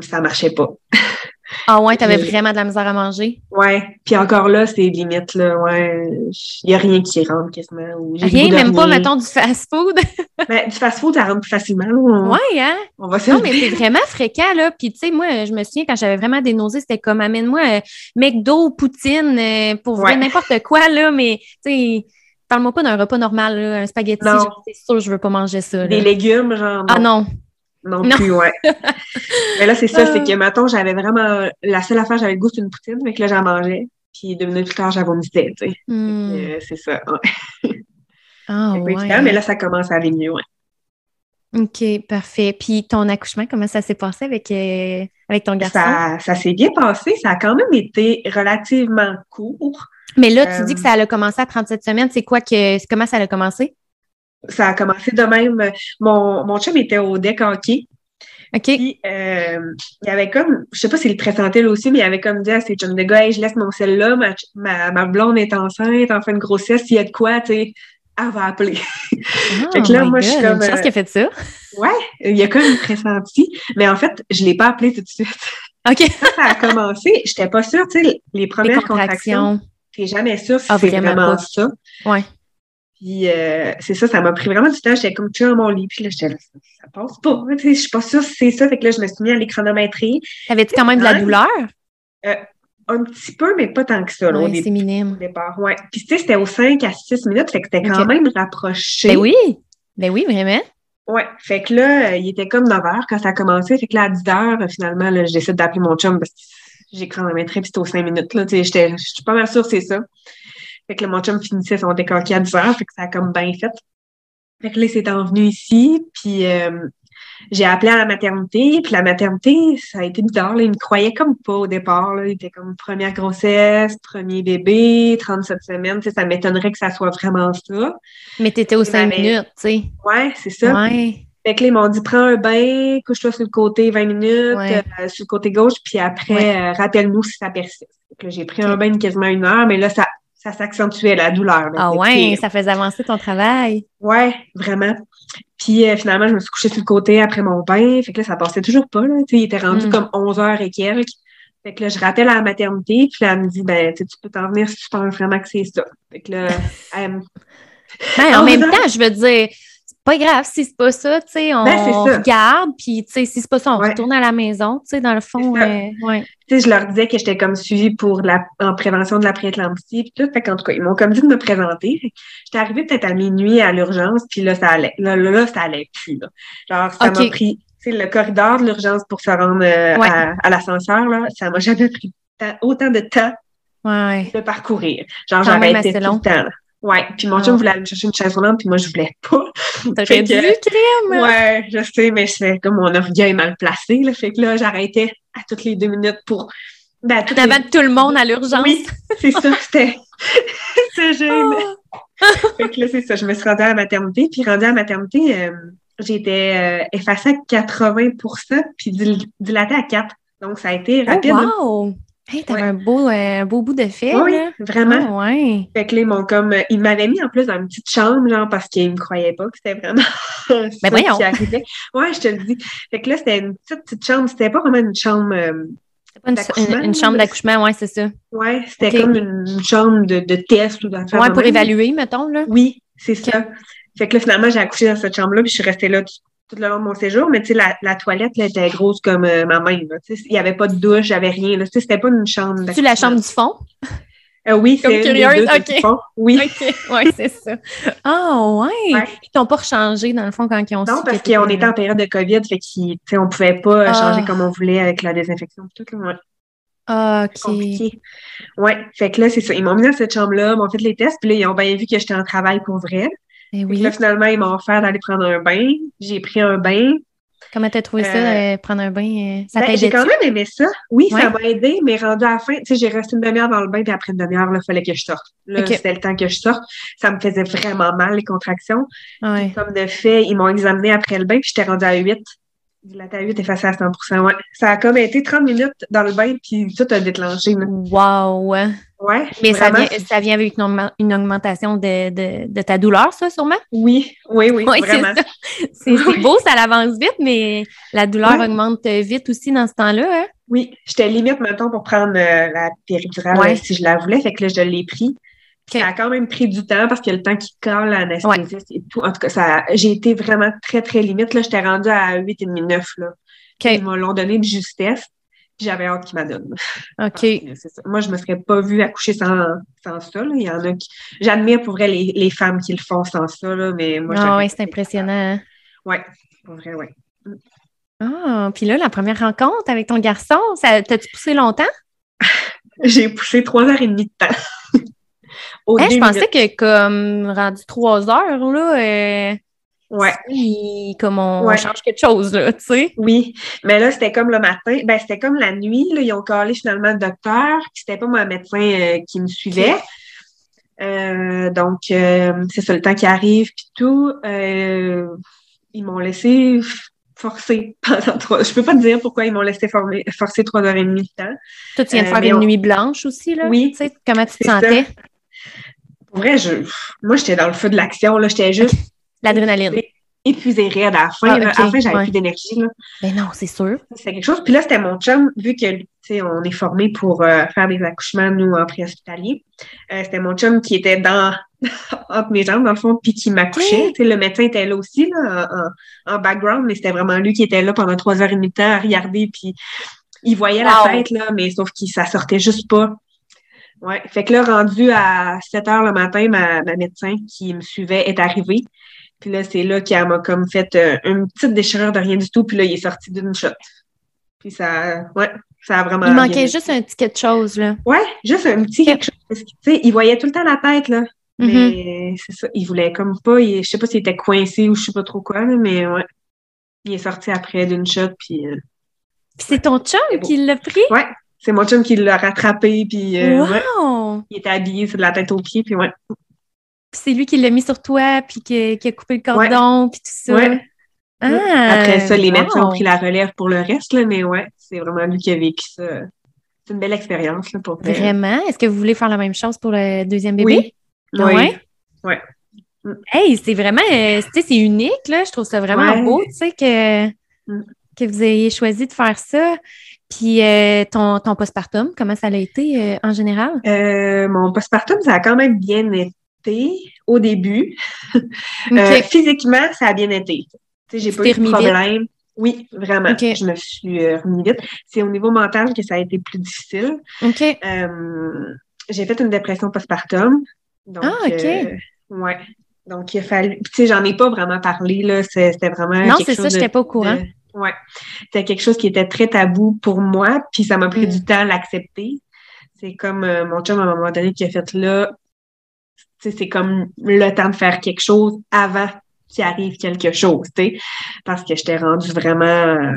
ça marchait pas. Ah ouais, t'avais Et... vraiment de la misère à manger? Ouais, puis encore là, c'est limite, là, ouais, il n'y a rien qui rentre quasiment. Rien, même pas, mettons, du fast-food? Ben, du fast-food, ça rentre plus facilement. On... Ouais, hein? On va se Non, mais c'est vraiment fréquent, là, puis tu sais, moi, je me souviens, quand j'avais vraiment des nausées, c'était comme, amène-moi euh, McDo, poutine, euh, pour ouais. n'importe quoi, là, mais, tu sais... Parle-moi pas d'un repas normal, là, un spaghetti, genre, c'est sûr, je veux pas manger ça, là. Des légumes, genre... Non. Ah non! Non, non plus, ouais. Mais là, c'est ça, c'est que, mettons, j'avais vraiment... La seule affaire, j'avais le goût, c'est une poutine, mais que là, j'en mangeais, puis deux minutes plus tard, j'en vomissais, tu sais. Mm. Euh, c'est ça, ouais. Ah, c'est pas ouais. évident, mais là, ça commence à aller mieux, ouais. OK, parfait. Puis ton accouchement, comment ça s'est passé avec, euh, avec ton garçon? Ça, ça s'est bien passé, ça a quand même été relativement court. Mais là, tu euh, dis que ça a commencé à trente-sept semaines. C'est quoi que... Comment ça a commencé? Ça a commencé de même. Mon, mon chum était au deck hockey. OK. Puis, euh, il avait comme... Je sais pas s'il le pressentait là aussi, mais il avait comme dit à ses chums de gars, hey, « je laisse mon sel là, ma, ma, ma blonde est enceinte, en fin de grossesse, s'il y a de quoi, tu sais, elle va appeler. Oh » Fait que là, moi, God, je suis comme... Je pense qu'il a fait ça. Ouais, il a comme pressenti. Mais en fait, je l'ai pas appelé tout de suite. OK. Ça, ça a commencé. J'étais pas sûre, tu sais, les premières les contractions... T'es jamais sûre si ah, c'est vraiment, vraiment ça. Ouais. Puis euh, c'est ça, ça m'a pris vraiment du temps. J'étais comme tu es dans mon lit, puis là, j'étais là, ça, ça passe pas. Hein, je suis pas sûre si c'est ça. Fait que là, je me suis mis à les chronométrer. T'avais-tu quand même de la douleur? Euh, un petit peu, mais pas tant que ça. Là, ouais, au début, c'est minime. Au départ, ouais. Puis tu sais, c'était aux cinq à six minutes, fait que c'était quand okay. même rapproché. Ben oui, ben oui, vraiment. Oui, fait que là, il était comme neuf heures quand ça a commencé. Fait que là, à dix heures, finalement, là, je décide d'appeler mon chum parce que j'ai chronométré, puis c'était aux cinq minutes. Là, tu sais, je suis pas mal sûre que c'est ça. Fait que là, mon chum finissait son décoqué à dix heures, fait que ça a comme bien fait. Fait que là, c'est envenu ici, puis euh, j'ai appelé à la maternité, puis la maternité, ça a été bizarre. Là, ils me croyaient comme pas au départ. Là. Ils étaient comme première grossesse, premier bébé, trente-sept semaines. Ça m'étonnerait que ça soit vraiment ça. Mais t'étais aux cinq minutes, tu sais. Ouais, c'est ça. Ouais. Fait que là, ils m'ont dit, prends un bain, couche-toi sur le côté vingt minutes, ouais. euh, sur le côté gauche, puis après, ouais. euh, rappelle-nous si ça persiste. Fait que là, j'ai pris okay. un bain de quasiment une heure, mais là, ça, ça s'accentuait, la douleur. Là. Ah fait ouais, que, ça faisait avancer ton travail. Ouais, vraiment. Puis euh, finalement, je me suis couchée sur le côté après mon bain, fait que là, ça passait toujours pas, là. T'sais, il était rendu mm. comme onze heures et quelques. Fait que là, je rappelle à la maternité, puis là, elle me dit, ben, tu peux t'en venir si tu penses vraiment que c'est ça. Fait que là, elle me... ben, en même temps, je veux dire... Pas grave, si c'est pas ça, tu sais, on ben, regarde, puis tu sais, si c'est pas ça, on ouais. retourne à la maison, tu sais, dans le fond, euh, ouais. Tu sais, je leur disais que j'étais comme suivie pour la, en prévention de la pré-éclampsie, puis tout, fait qu'en tout cas, ils m'ont comme dit de me présenter, j'étais arrivée peut-être à minuit à l'urgence, puis là, ça allait, là, là, là, ça allait plus, là, genre, ça okay. m'a pris, tu sais, le corridor de l'urgence pour se rendre euh, ouais. à, à l'ascenseur, là, ça m'a jamais pris autant de temps ouais. de parcourir, genre, quand j'avais été tout long. Le temps, là. Oui, puis mon chum oh. voulait aller me chercher une chaise roulante, puis moi, je voulais pas. T'aurais dû, crème! Oui, je sais, mais c'est comme mon orgueil mal placé, là. Fait que là, j'arrêtais à toutes les deux minutes pour... Ben, tout les... tout le monde à l'urgence. Oui, c'est ça, c'était... c'était gêne. Oh. Fait que là, c'est ça, je me suis rendue à la maternité, puis rendue à la maternité, euh, j'étais euh, effacée à quatre-vingts pour cent, puis dil- dilatée à quatre. Donc, ça a été rapide. Oh, wow! Hey, t'avais ouais. un beau, euh, beau bout de fil, oui, là. Vraiment. Oh, ouais. Fait que là, ils m'ont comme... Euh, ils m'avaient mis en plus dans une petite chambre, genre, parce qu'ils me croyaient pas que c'était vraiment ça ben voyons. Qui arrivait. Ouais, je te le dis. Fait que là, c'était une petite, petite chambre. C'était pas vraiment une chambre euh, c'était pas une, une, une chambre d'accouchement, ouais, c'est ça. Ouais, c'était okay. comme une, une chambre de, de test ou d'affaires. Ouais, pour même. Évaluer, mettons, là. Oui, c'est okay. ça. Fait que là, finalement, j'ai accouché dans cette chambre-là, puis je suis restée là... Tu... tout le long de mon séjour, mais tu sais, la, la toilette, là, était grosse comme euh, ma main, là. Tu sais, il n'y avait pas de douche, j'avais rien, là. Tu sais, c'était pas une chambre. C'est la chambre du fond? Euh, oui, comme c'est curieuse, une des deux, okay. du fond. Oui. OK, oui, c'est ça. Ah, oh, ouais. ouais. Ils t'ont pas rechangé, dans le fond, quand ils ont... Non, parce qu'on était en période de COVID, fait qu'on ne pouvait pas ah. changer comme on voulait avec la désinfection et tout, là. Ah, OK. C'est compliqué. Ouais, fait que là, c'est ça. Ils m'ont mis dans cette chambre-là, m'ont fait les tests, puis là, ils ont bien vu que j'étais en travail pour vrai. Et oui. Là, finalement, ils m'ont offert d'aller prendre un bain. J'ai pris un bain. Comment t'as trouvé euh, ça, euh, prendre un bain? Ça ben, j'ai quand même aimé ça. Oui, ouais. ça m'a aidé, mais rendu à la fin, tu sais, j'ai resté une demi-heure dans le bain, puis après une demi-heure, il fallait que je sorte. Là, okay. c'était le temps que je sorte. Ça me faisait vraiment mal, les contractions. Ouais. Puis, comme de fait, ils m'ont examiné après le bain, puis j'étais rendue à huit. Du matin à huit, effacé à cent pour cent, ouais. Ça a comme été trente minutes dans le bain, puis tout a déclenché. Là. Wow! Ouais, mais ça vient, ça vient avec une augmentation de, de, de ta douleur, ça, sûrement? Oui, oui, oui, ouais, vraiment. C'est, c'est, c'est beau, ça l'avance vite, mais la douleur ouais. augmente vite aussi dans ce temps-là. Hein? Oui, j'étais limite, mettons, pour prendre euh, la péridurale ouais. si je la voulais, fait que là, je l'ai pris. Okay. Ça a quand même pris du temps parce qu'il y a le temps qui colle à l'anesthésiste ouais. et tout. En tout cas, ça, j'ai été vraiment très, très limite. Là, j'étais rendue à huit virgule cinq, neuf. Là. Okay. Ils m'ont donné de justesse. Puis j'avais hâte qu'ils m'adonnent. OK. C'est ça. Moi, je me serais pas vue accoucher sans, sans ça. Là. Il y en a qui... J'admire pour vrai les, les femmes qui le font sans ça. Là, mais moi, ah oui, c'est impressionnant. Oui, pour vrai, oui. Ah, puis là, la première rencontre avec ton garçon, ça t'as-tu poussé longtemps? J'ai poussé trois heures et demie de temps. Hey, je pensais que comme rendu trois heures, là, euh, ouais. il, comme on, ouais. on change quelque chose, là, tu sais. Oui, mais là, c'était comme le matin, ben c'était comme la nuit, là, ils ont collé finalement le docteur, c'était pas mon médecin euh, qui me suivait. Okay. Euh, donc, euh, c'est ça, le temps qui arrive, puis tout. Euh, ils m'ont laissé forcer pendant trois... Je peux pas te dire pourquoi ils m'ont laissé former, forcer trois heures et demie de temps. Toi, tu viens de euh, faire une on... nuit blanche aussi, là? Oui. Tu sais, comment tu te sentais? Ça. Pour vrai, je, moi, j'étais dans le feu de l'action. Là. J'étais juste... Okay. L'adrénaline. Épuisée, raide à la fin. Ah, okay. À la fin, j'avais ouais. plus d'énergie. Là. Mais non, c'est sûr. C'était quelque chose. Puis là, c'était mon chum, vu que, tu sais, on est formé pour euh, faire des accouchements, nous, en préhospitalier. Euh, c'était mon chum qui était dans entre mes jambes, dans le fond, puis qui m'accouchait. Oui. Le médecin était là aussi, là, en, en background, mais c'était vraiment lui qui était là pendant trois heures et demie de temps à regarder, puis il voyait wow. la tête, là, mais sauf que ça sortait juste pas. Ouais, fait que là, rendu à sept heures le matin, ma, ma médecin qui me suivait est arrivée. Puis là, c'est là qu'elle m'a comme fait euh, une petite déchirure de rien du tout. Puis là, il est sorti d'une shot. Puis ça, ouais, ça a vraiment... Il manquait juste un petit quelque chose, là. Ouais, juste un petit quelque chose. Parce que, tu sais, il voyait tout le temps la tête, là. Mm-hmm. Mais c'est ça, il voulait comme pas... Il, je sais pas s'il était coincé ou je sais pas trop quoi, mais ouais. Il est sorti après d'une shot, puis... Euh, puis c'est ton chum c'est qui l'a pris? Ouais. C'est mon chum qui l'a rattrapé, puis euh, wow! ouais, il était habillé, c'est de la tête aux pieds, puis ouais. Puis c'est lui qui l'a mis sur toi, puis qui, qui a coupé le cordon, ouais. puis tout ça. Ouais. Ah, après ça, les wow. médecins ont pris la relève pour le reste, là, mais ouais, c'est vraiment lui qui a vécu ça. C'est une belle expérience, là, pour faire. Vraiment? Est-ce que vous voulez faire la même chose pour le deuxième bébé? Oui. Non, oui. Ouais? Ouais. Hey, c'est vraiment, euh, tu sais, c'est unique, là, je trouve ça vraiment ouais. beau, tu sais, que, mm. que vous ayez choisi de faire ça. Puis euh, ton, ton postpartum, comment ça l'a été euh, en général? Euh, mon postpartum, ça a quand même bien été au début. Okay. euh, physiquement, ça a bien été. T'sais, j'ai tu pas eu de problème. Vite. Oui, vraiment. Okay. Je me suis euh, remis vite. C'est au niveau mental que ça a été plus difficile. Okay. Euh, j'ai fait une dépression postpartum. Donc, ah, OK. Euh, ouais. Donc, il a fallu... Tu sais, j'en ai pas vraiment parlé, là. C'est, c'était vraiment Non, quelque c'est chose ça, de, j'étais pas au courant. De... Oui, c'était quelque chose qui était très tabou pour moi, puis ça m'a pris mmh. du temps à l'accepter. C'est comme euh, mon chum, à un moment donné, qui a fait là, c'est comme le temps de faire quelque chose avant qu'il arrive quelque chose, tu sais, parce que j'étais rendue vraiment euh,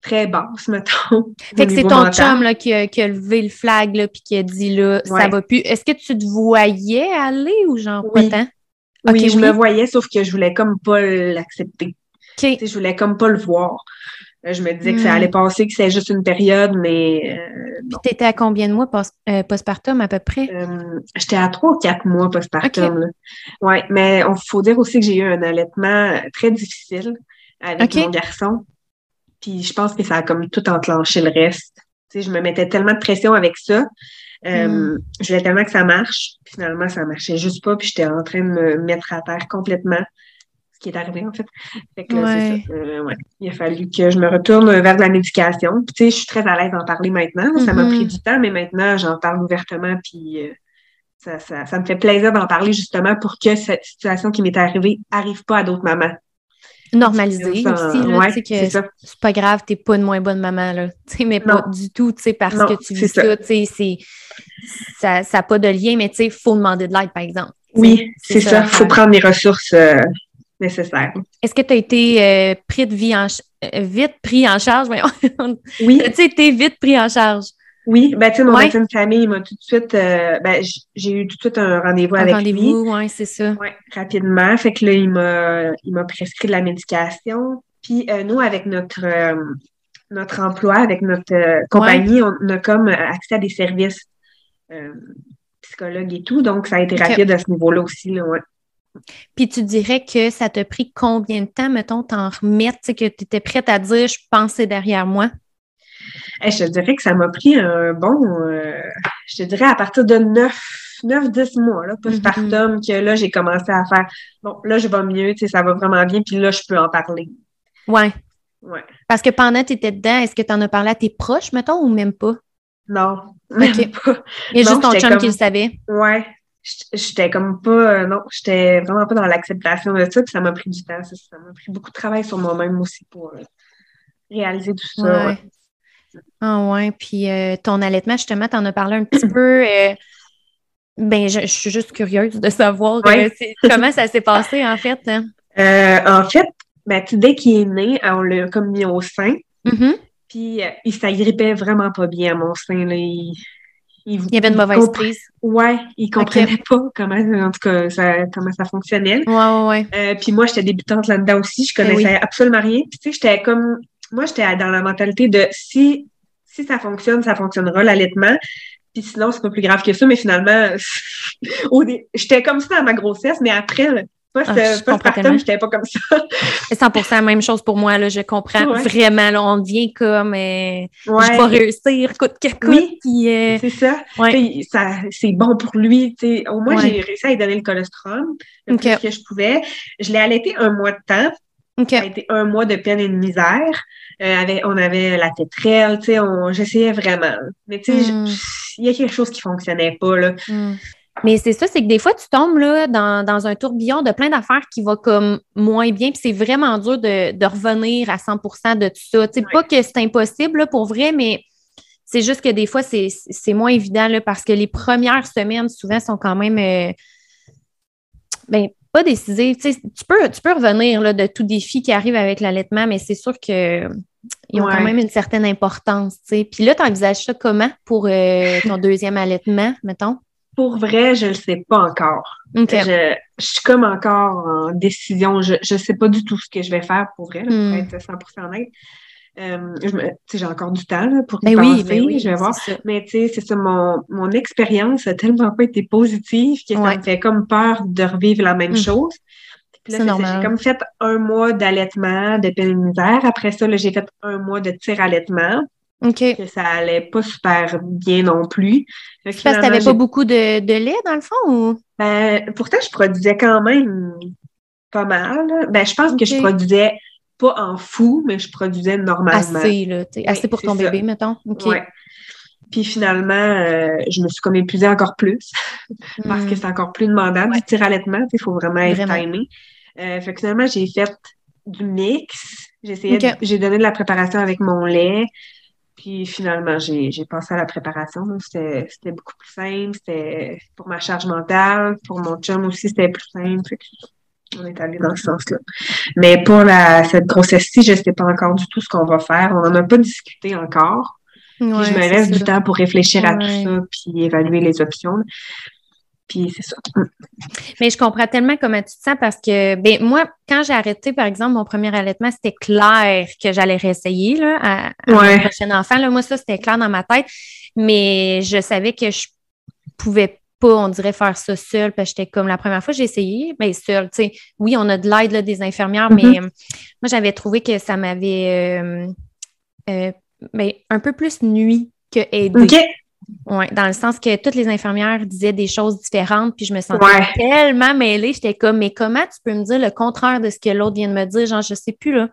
très basse, mettons. Fait que c'est ton mental. Chum là, qui, a, qui a levé le flag, là, puis qui a dit là, ouais. ça va plus. Est-ce que tu te voyais aller ou genre oui. pas tant? Oui, okay, je oui. me voyais, sauf que je voulais comme pas l'accepter. Okay. Je voulais comme pas le voir. Je me disais que ça allait passer, que c'était juste une période, mais... Euh, Puis t'étais à combien de mois post- euh, postpartum, à peu près? Euh, j'étais à trois ou quatre mois postpartum. Okay. Oui, mais il faut dire aussi que j'ai eu un allaitement très difficile avec okay. mon garçon. Puis je pense que ça a comme tout enclenché le reste. T'sais, je me mettais tellement de pression avec ça. Euh, mm. Je voulais tellement que ça marche. Puis finalement, ça marchait juste pas. Puis j'étais en train de me mettre à terre complètement. Qui est arrivé, en fait. Fait que là, ouais. c'est ça. Euh, ouais. Il a fallu que je me retourne vers de la médication. Puis, tu sais, je suis très à l'aise d'en parler maintenant. Ça mm-hmm. m'a pris du temps, mais maintenant, j'en parle ouvertement. Puis, euh, ça, ça, ça me fait plaisir d'en parler, justement, pour que cette situation qui m'est arrivée n'arrive pas à d'autres mamans. Normaliser ça, aussi, là, ouais, tu sais, que c'est, ça. C'est pas grave, t'es pas une moins bonne maman, là. Tu sais, mais non. pas du tout, tu sais, parce non, que tu vis ça, ça tu sais, c'est... Ça n'a pas de lien, mais tu sais, il faut demander de l'aide, par exemple. Oui, c'est, c'est ça. Il faut prendre les ressources... Euh, nécessaire. Est-ce que tu as été euh, pris de vie en ch- euh, vite pris en charge? Oui. As-tu été vite pris en charge? Oui. Ben, tu sais, mon ouais. médecin de famille, il m'a tout de suite... Euh, ben, j'ai eu tout de suite un rendez-vous un avec rendez-vous, lui. rendez-vous, oui, c'est ça. Oui, rapidement. Fait que là, il m'a, il m'a prescrit de la médication. Puis euh, nous, avec notre, euh, notre emploi, avec notre euh, compagnie, ouais. on a comme accès à des services euh, psychologues et tout. Donc, ça a été rapide okay. à ce niveau-là aussi. Là, ouais. Puis tu dirais que ça t'a pris combien de temps, mettons, t'en remettre, que tu étais prête à dire « je pensais derrière moi ». Hey, je te dirais que ça m'a pris un bon, euh, je te dirais à partir de neuf, neuf dix mois, là, postpartum, mm-hmm. que là, j'ai commencé à faire, bon, là, je vais mieux, tu sais, ça va vraiment bien, puis là, je peux en parler. Ouais. Ouais. Parce que pendant que tu étais dedans, est-ce que tu en as parlé à tes proches, mettons, ou même pas? Non, même okay. pas. Il y a juste ton chum comme... qui le savait. Ouais. J'étais comme pas, euh, non, j'étais vraiment pas dans l'acceptation de ça, puis ça m'a pris du temps, ça, ça m'a pris beaucoup de travail sur moi-même aussi pour euh, réaliser tout ça, ouais. ouais. Ah ouais, puis euh, ton allaitement, justement, t'en as parlé un petit peu. Euh, ben, je, je suis juste curieuse de savoir ouais. euh, comment ça s'est passé, en fait. Hein? Euh, en fait, ben, dès qu'il est né, on l'a comme mis au sein. Mm-hmm. Puis, euh, il s'agrippait vraiment pas bien à mon sein. Là. Il, il, il y avait une mauvaise compre- prise. Ouais, il comprenait okay. pas comment, en tout cas, ça, comment ça fonctionnait. Ouais, ouais, ouais. Euh, puis moi, j'étais débutante là-dedans aussi. Je connaissais eh oui. absolument rien. Puis, tu sais, j'étais comme... Moi, j'étais dans la mentalité de si, si ça fonctionne, ça fonctionnera, l'allaitement. Puis sinon, c'est pas plus grave que ça. Mais finalement, j'étais comme ça dans ma grossesse, mais après, post-partum, ah, j'étais pas comme ça. cent pour cent la même chose pour moi, là, je comprends ouais. vraiment. Là, on devient comme euh, ouais. je vais réussir, coûte que coûte. Oui, puis, euh, c'est ça. Ouais. ça. C'est bon pour lui. T'sais. Au moins, ouais. j'ai réussi à lui donner le colostrum le okay. plus que je pouvais. Je l'ai allaité un mois de temps. Okay. Ça a été un mois de peine et de misère. Euh, avec, on avait la tétrelle, tu sais, j'essayais vraiment. Mais tu sais, il mm. y a quelque chose qui fonctionnait pas, là. Mm. Mais c'est ça, c'est que des fois, tu tombes là, dans, dans un tourbillon de plein d'affaires qui va comme moins bien, puis c'est vraiment dur de, de revenir à cent pour cent de tout ça. Tu sais, oui. pas que c'est impossible, là, pour vrai, mais c'est juste que des fois, c'est, c'est moins évident, là, parce que les premières semaines, souvent, sont quand même... Euh, ben, pas décisif. Tu sais, tu peux, tu peux revenir là, de tout défi qui arrive avec l'allaitement, mais c'est sûr qu'ils euh, ont ouais. quand même une certaine importance. Tu sais. Puis là, tu envisages ça comment pour euh, ton deuxième allaitement, mettons? Pour vrai, je ne le sais pas encore. Okay. Je, je suis comme encore en décision. Je ne sais pas du tout ce que je vais faire pour vrai, là, pour mm. être cent pour cent honnête. Euh, je me, j'ai encore du temps là, pour y ben penser, oui, oui, je vais voir. Ça. Mais tu sais, c'est ça, mon, mon expérience a tellement pas été positive que ça ouais. me fait comme peur de revivre la même mmh. chose. Puis là, c'est c'est, j'ai comme fait un mois d'allaitement, de peine et de misère. Après ça, là, j'ai fait un mois de tir-allaitement. Okay. Que ça allait pas super bien non plus. Fait que parce que t'avais j'ai... pas beaucoup de, de lait, dans le fond? Ou? Ben, pourtant, je produisais quand même pas mal. Là. Ben, je pense okay. que je produisais... pas en fou, mais je produisais normalement. Assez, là, t'sais, assez ouais, pour ton ça. Bébé, mettons. Okay. Ouais. Puis finalement, euh, je me suis comme épuisée encore plus, parce mm. que c'est encore plus demandant. Ouais. Du tir-allaitement, il faut vraiment être vraiment. timé. Euh, fait que finalement, j'ai fait du mix. J'essayais okay. de, j'ai donné de la préparation avec mon lait. Puis finalement, j'ai, j'ai passé à la préparation. C'était, c'était beaucoup plus simple. C'était pour ma charge mentale. Pour mon chum aussi, c'était plus simple. Fait que... On est allé dans ce sens-là. Mais pour la, cette grossesse-ci, je ne sais pas encore du tout ce qu'on va faire. On n'en a pas discuté encore. Ouais, puis je me laisse du temps pour réfléchir ouais. à tout ça puis évaluer les options. Puis c'est ça. Mais je comprends tellement comment tu te sens parce que, ben moi, quand j'ai arrêté, par exemple, mon premier allaitement, c'était clair que j'allais réessayer là, à, à ouais. mon prochain enfant. Là, moi, ça, c'était clair dans ma tête. Mais je savais que je pouvais pas. Pas, on dirait, faire ça seule, parce que j'étais comme la première fois j'ai essayé, mais seule, tu sais, oui, on a de l'aide là, des infirmières, mm-hmm. mais euh, moi, j'avais trouvé que ça m'avait euh, euh, ben, un peu plus nuit que aidé. Okay. Ouais, dans le sens que toutes les infirmières disaient des choses différentes, puis je me sentais ouais. tellement mêlée, j'étais comme, mais comment tu peux me dire le contraire de ce que l'autre vient de me dire, genre, je sais plus, là.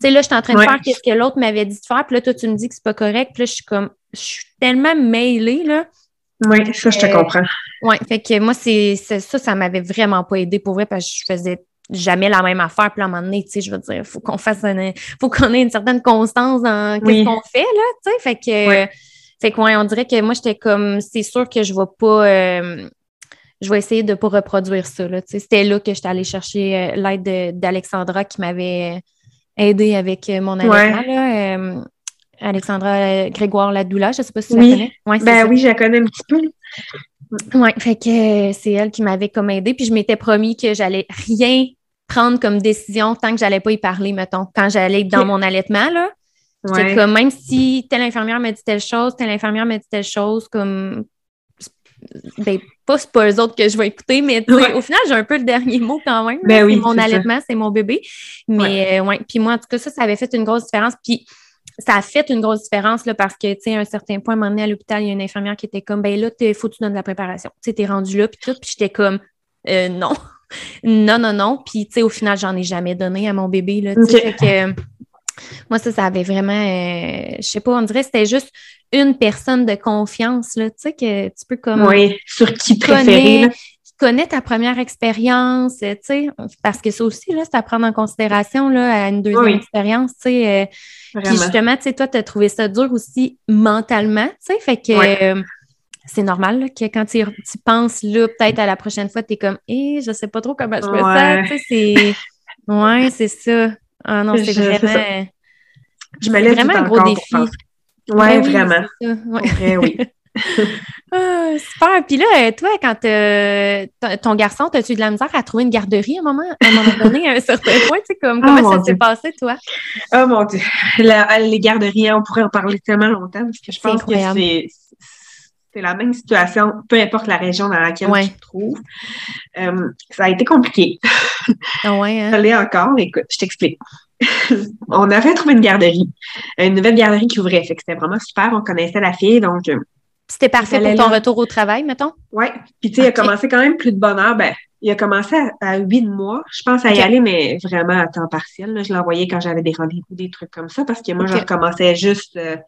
Tu sais, là, je suis en train de ouais. faire ce que l'autre m'avait dit de faire, puis là, toi, tu me dis que c'est pas correct, puis là, je suis comme, je suis tellement mêlée, là. Oui, ça, je te comprends. Euh, oui, fait que moi, c'est, c'est ça, ça m'avait vraiment pas aidé pour vrai parce que je faisais jamais la même affaire. Puis à un moment donné, tu sais, je veux dire, il faut qu'on fasse une, faut qu'on ait une certaine constance dans oui. ce qu'on fait, là, tu sais. Fait que, ouais. fait que, ouais, on dirait que moi, j'étais comme, c'est sûr que je vais pas, euh, je vais essayer de pas reproduire ça, là, tu sais. C'était là que j'étais allée chercher l'aide de, d'Alexandra qui m'avait aidée avec mon allaitement, ouais. là. Euh, Alexandra Grégoire Ladoula, je ne sais pas si tu oui. la connais. Ouais, ben ça. Oui, je la connais un petit peu. Oui, fait que c'est elle qui m'avait comme aidée, puis je m'étais promis que j'allais rien prendre comme décision tant que j'allais pas y parler, mettons, quand j'allais dans mon allaitement, là. Ouais. C'est comme, même si telle infirmière me dit telle chose, telle infirmière me dit telle chose, comme, ben, pas c'est pas eux autres que je vais écouter, mais ouais. au final, j'ai un peu le dernier mot quand même. Ben oui, c'est mon c'est allaitement, ça. C'est mon bébé. Mais, ouais. Euh, ouais. Puis moi, en tout cas, ça, ça avait fait une grosse différence. Puis, ça a fait une grosse différence, là, parce que, tu sais, à un certain point, à un moment donné, à l'hôpital, il y a une infirmière qui était comme, ben là, il faut que tu donnes de la préparation. Tu sais, t'es rendue là, puis tout. Puis j'étais comme, euh, non. non, non, non. Puis, tu sais, au final, j'en ai jamais donné à mon bébé, là. Tu sais, okay. que... Moi, ça, ça avait vraiment, euh, je sais pas, on dirait que c'était juste une personne de confiance, là, tu sais, que tu peux comme... Oui, sur qui préférer, là. Qui connaît ta première expérience, tu sais, parce que ça aussi, là, c'est à prendre en considération, là, à une deuxième oui. expérience, tu sais. Euh, puis justement, tu sais, toi, t'as trouvé ça dur aussi mentalement, tu sais, fait que... Oui. Euh, c'est normal là, que quand tu, tu penses, là, peut-être à la prochaine fois, t'es comme, hé, eh, je sais pas trop comment je me sens, tu sais, c'est... Ouais, c'est ça. Ah non, c'est je, vraiment... C'est je me lève vraiment un gros défi. Ouais, oui, vraiment. Ouais. Vrai, oui. ah, super. Puis là, toi, quand ton garçon, t'as-tu de la misère à trouver une garderie à un moment, à un moment donné, à un certain point? Tu sais, comme, oh, comment ça s'est passé, toi? Oh mon Dieu! La, les garderies, on pourrait en parler tellement longtemps parce que je pense que c'est... C'est la même situation, peu importe la région dans laquelle ouais. tu te trouves. Euh, ça a été compliqué. ouais, hein? Ça l'est encore, mais écoute, je t'explique. On avait trouvé une garderie, une nouvelle garderie qui ouvrait. Fait que c'était vraiment super, on connaissait la fille, donc... C'était parfait pour ton là. Retour au travail, mettons? Oui, puis tu sais, okay. il a commencé quand même plus de bonne heure. Ben, il a commencé à huit mois, je pense, à okay. y aller, mais vraiment à temps partiel. Là. Je l'envoyais quand j'avais des rendez-vous, des trucs comme ça, parce que moi, okay. je recommençais juste euh,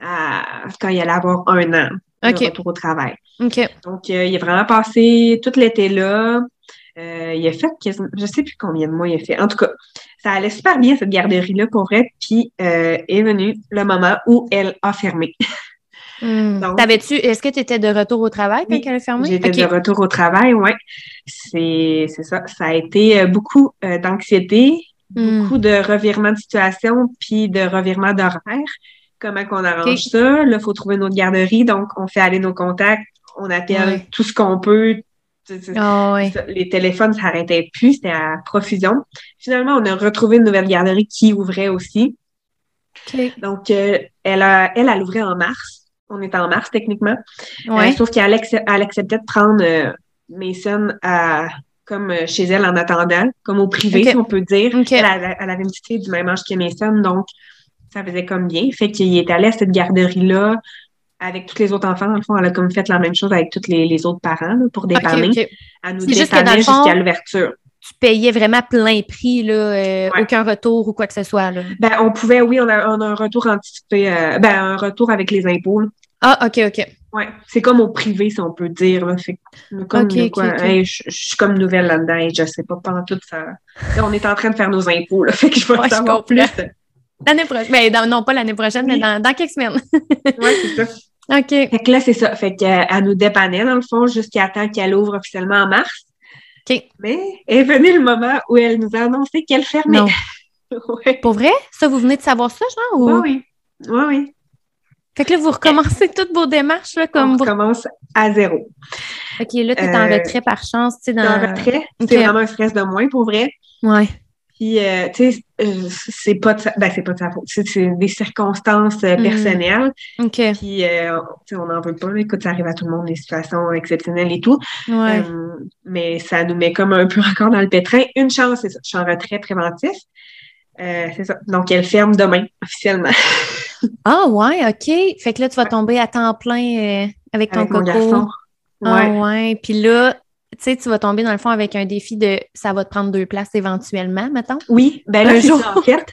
à, quand il allait avoir un an. Okay. Retour au travail. Okay. Donc, euh, il a vraiment passé tout l'été là. Euh, il a fait, je ne sais plus combien de mois il a fait. En tout cas, ça allait super bien, cette garderie-là, pour vrai. Puis, euh, est venu le moment où elle a fermé. Mmh. Donc, t'avais-tu, est-ce que tu étais de retour au travail quand oui, elle a fermé? J'étais okay. de retour au travail, oui. C'est, c'est ça. Ça a été beaucoup euh, d'anxiété, mmh. beaucoup de revirements de situation, puis de revirements d'horaire. Comment qu'on arrange okay. ça? Là, il faut trouver une autre garderie. Donc, on fait aller nos contacts, on appelle ouais. tout ce qu'on peut. Oh, ouais. Les téléphones ne s'arrêtaient plus, c'était à profusion. Finalement, on a retrouvé une nouvelle garderie qui ouvrait aussi. Okay. Donc, euh, elle, a, elle, elle ouvrait en mars. On est en mars, techniquement. Ouais. Euh, sauf qu'elle acceptait de prendre euh, Mason à... comme chez elle en attendant, comme au privé, okay. si on peut dire. Okay. Elle, elle, elle avait une petite fille du même âge que Mason, donc... Ça faisait comme bien. Fait qu'il est allé à cette garderie-là avec tous les autres enfants. Dans le fond, elle a comme fait la même chose avec tous les, les autres parents là, pour dépanner. Okay, okay. Elle nous dépanner jusqu'à l'ouverture. Tu payais vraiment plein prix, là, euh, ouais. aucun retour ou quoi que ce soit. Là. Ben, on pouvait, oui, on a, on a un retour anticipé, euh, ben, un retour avec les impôts. Là. Ah, OK, OK. Oui, c'est comme au privé, si on peut dire. Là. Fait comme, okay, quoi, okay, okay. Hey, je, je suis comme nouvelle là-dedans et je sais pas, pendant tout ça. Là, on est en train de faire nos impôts. Là, fait que je vais ouais, savoir je plus. L'année prochaine. Mais dans, non, pas l'année prochaine, oui. mais dans, dans quelques semaines. Oui, c'est ça. OK. Fait que là, c'est ça. Fait qu'elle nous dépannait, dans le fond, jusqu'à temps qu'elle ouvre officiellement en mars. OK. Mais est venu le moment où elle nous a annoncé qu'elle fermait. Non. ouais. Pour vrai? Ça, vous venez de savoir ça, genre? Ou... Oui, oui. Oui, oui. Fait que là, vous recommencez toutes vos démarches, là, comme... On vous... recommence à zéro. OK, là, t'es euh... en retrait par chance, tu sais, dans... En retrait. Okay. C'est vraiment un stress de moins, pour vrai. Oui. Puis, euh, tu sais, euh, c'est pas de sa, ben, c'est pas de sa faute. C'est, c'est des circonstances euh, personnelles. Mmh. Okay. Puis, euh, tu sais, on n'en veut pas. Là. Écoute, ça arrive à tout le monde, les situations exceptionnelles et tout. Ouais. Euh, mais ça nous met comme un peu encore dans le pétrin. Une chance, c'est ça. Je suis en retrait préventif. Euh, c'est ça. Donc, elle ferme demain, officiellement. Ah, oh, ouais, OK. Fait que là, tu vas tomber à temps plein euh, avec ton avec coco. Mon garçon. Ouais. Ah, ouais. Puis là... Tu sais, tu vas tomber dans le fond avec un défi de ça va te prendre deux places éventuellement, mettons. Oui, ben là, un c'est jour. Ça, en fait.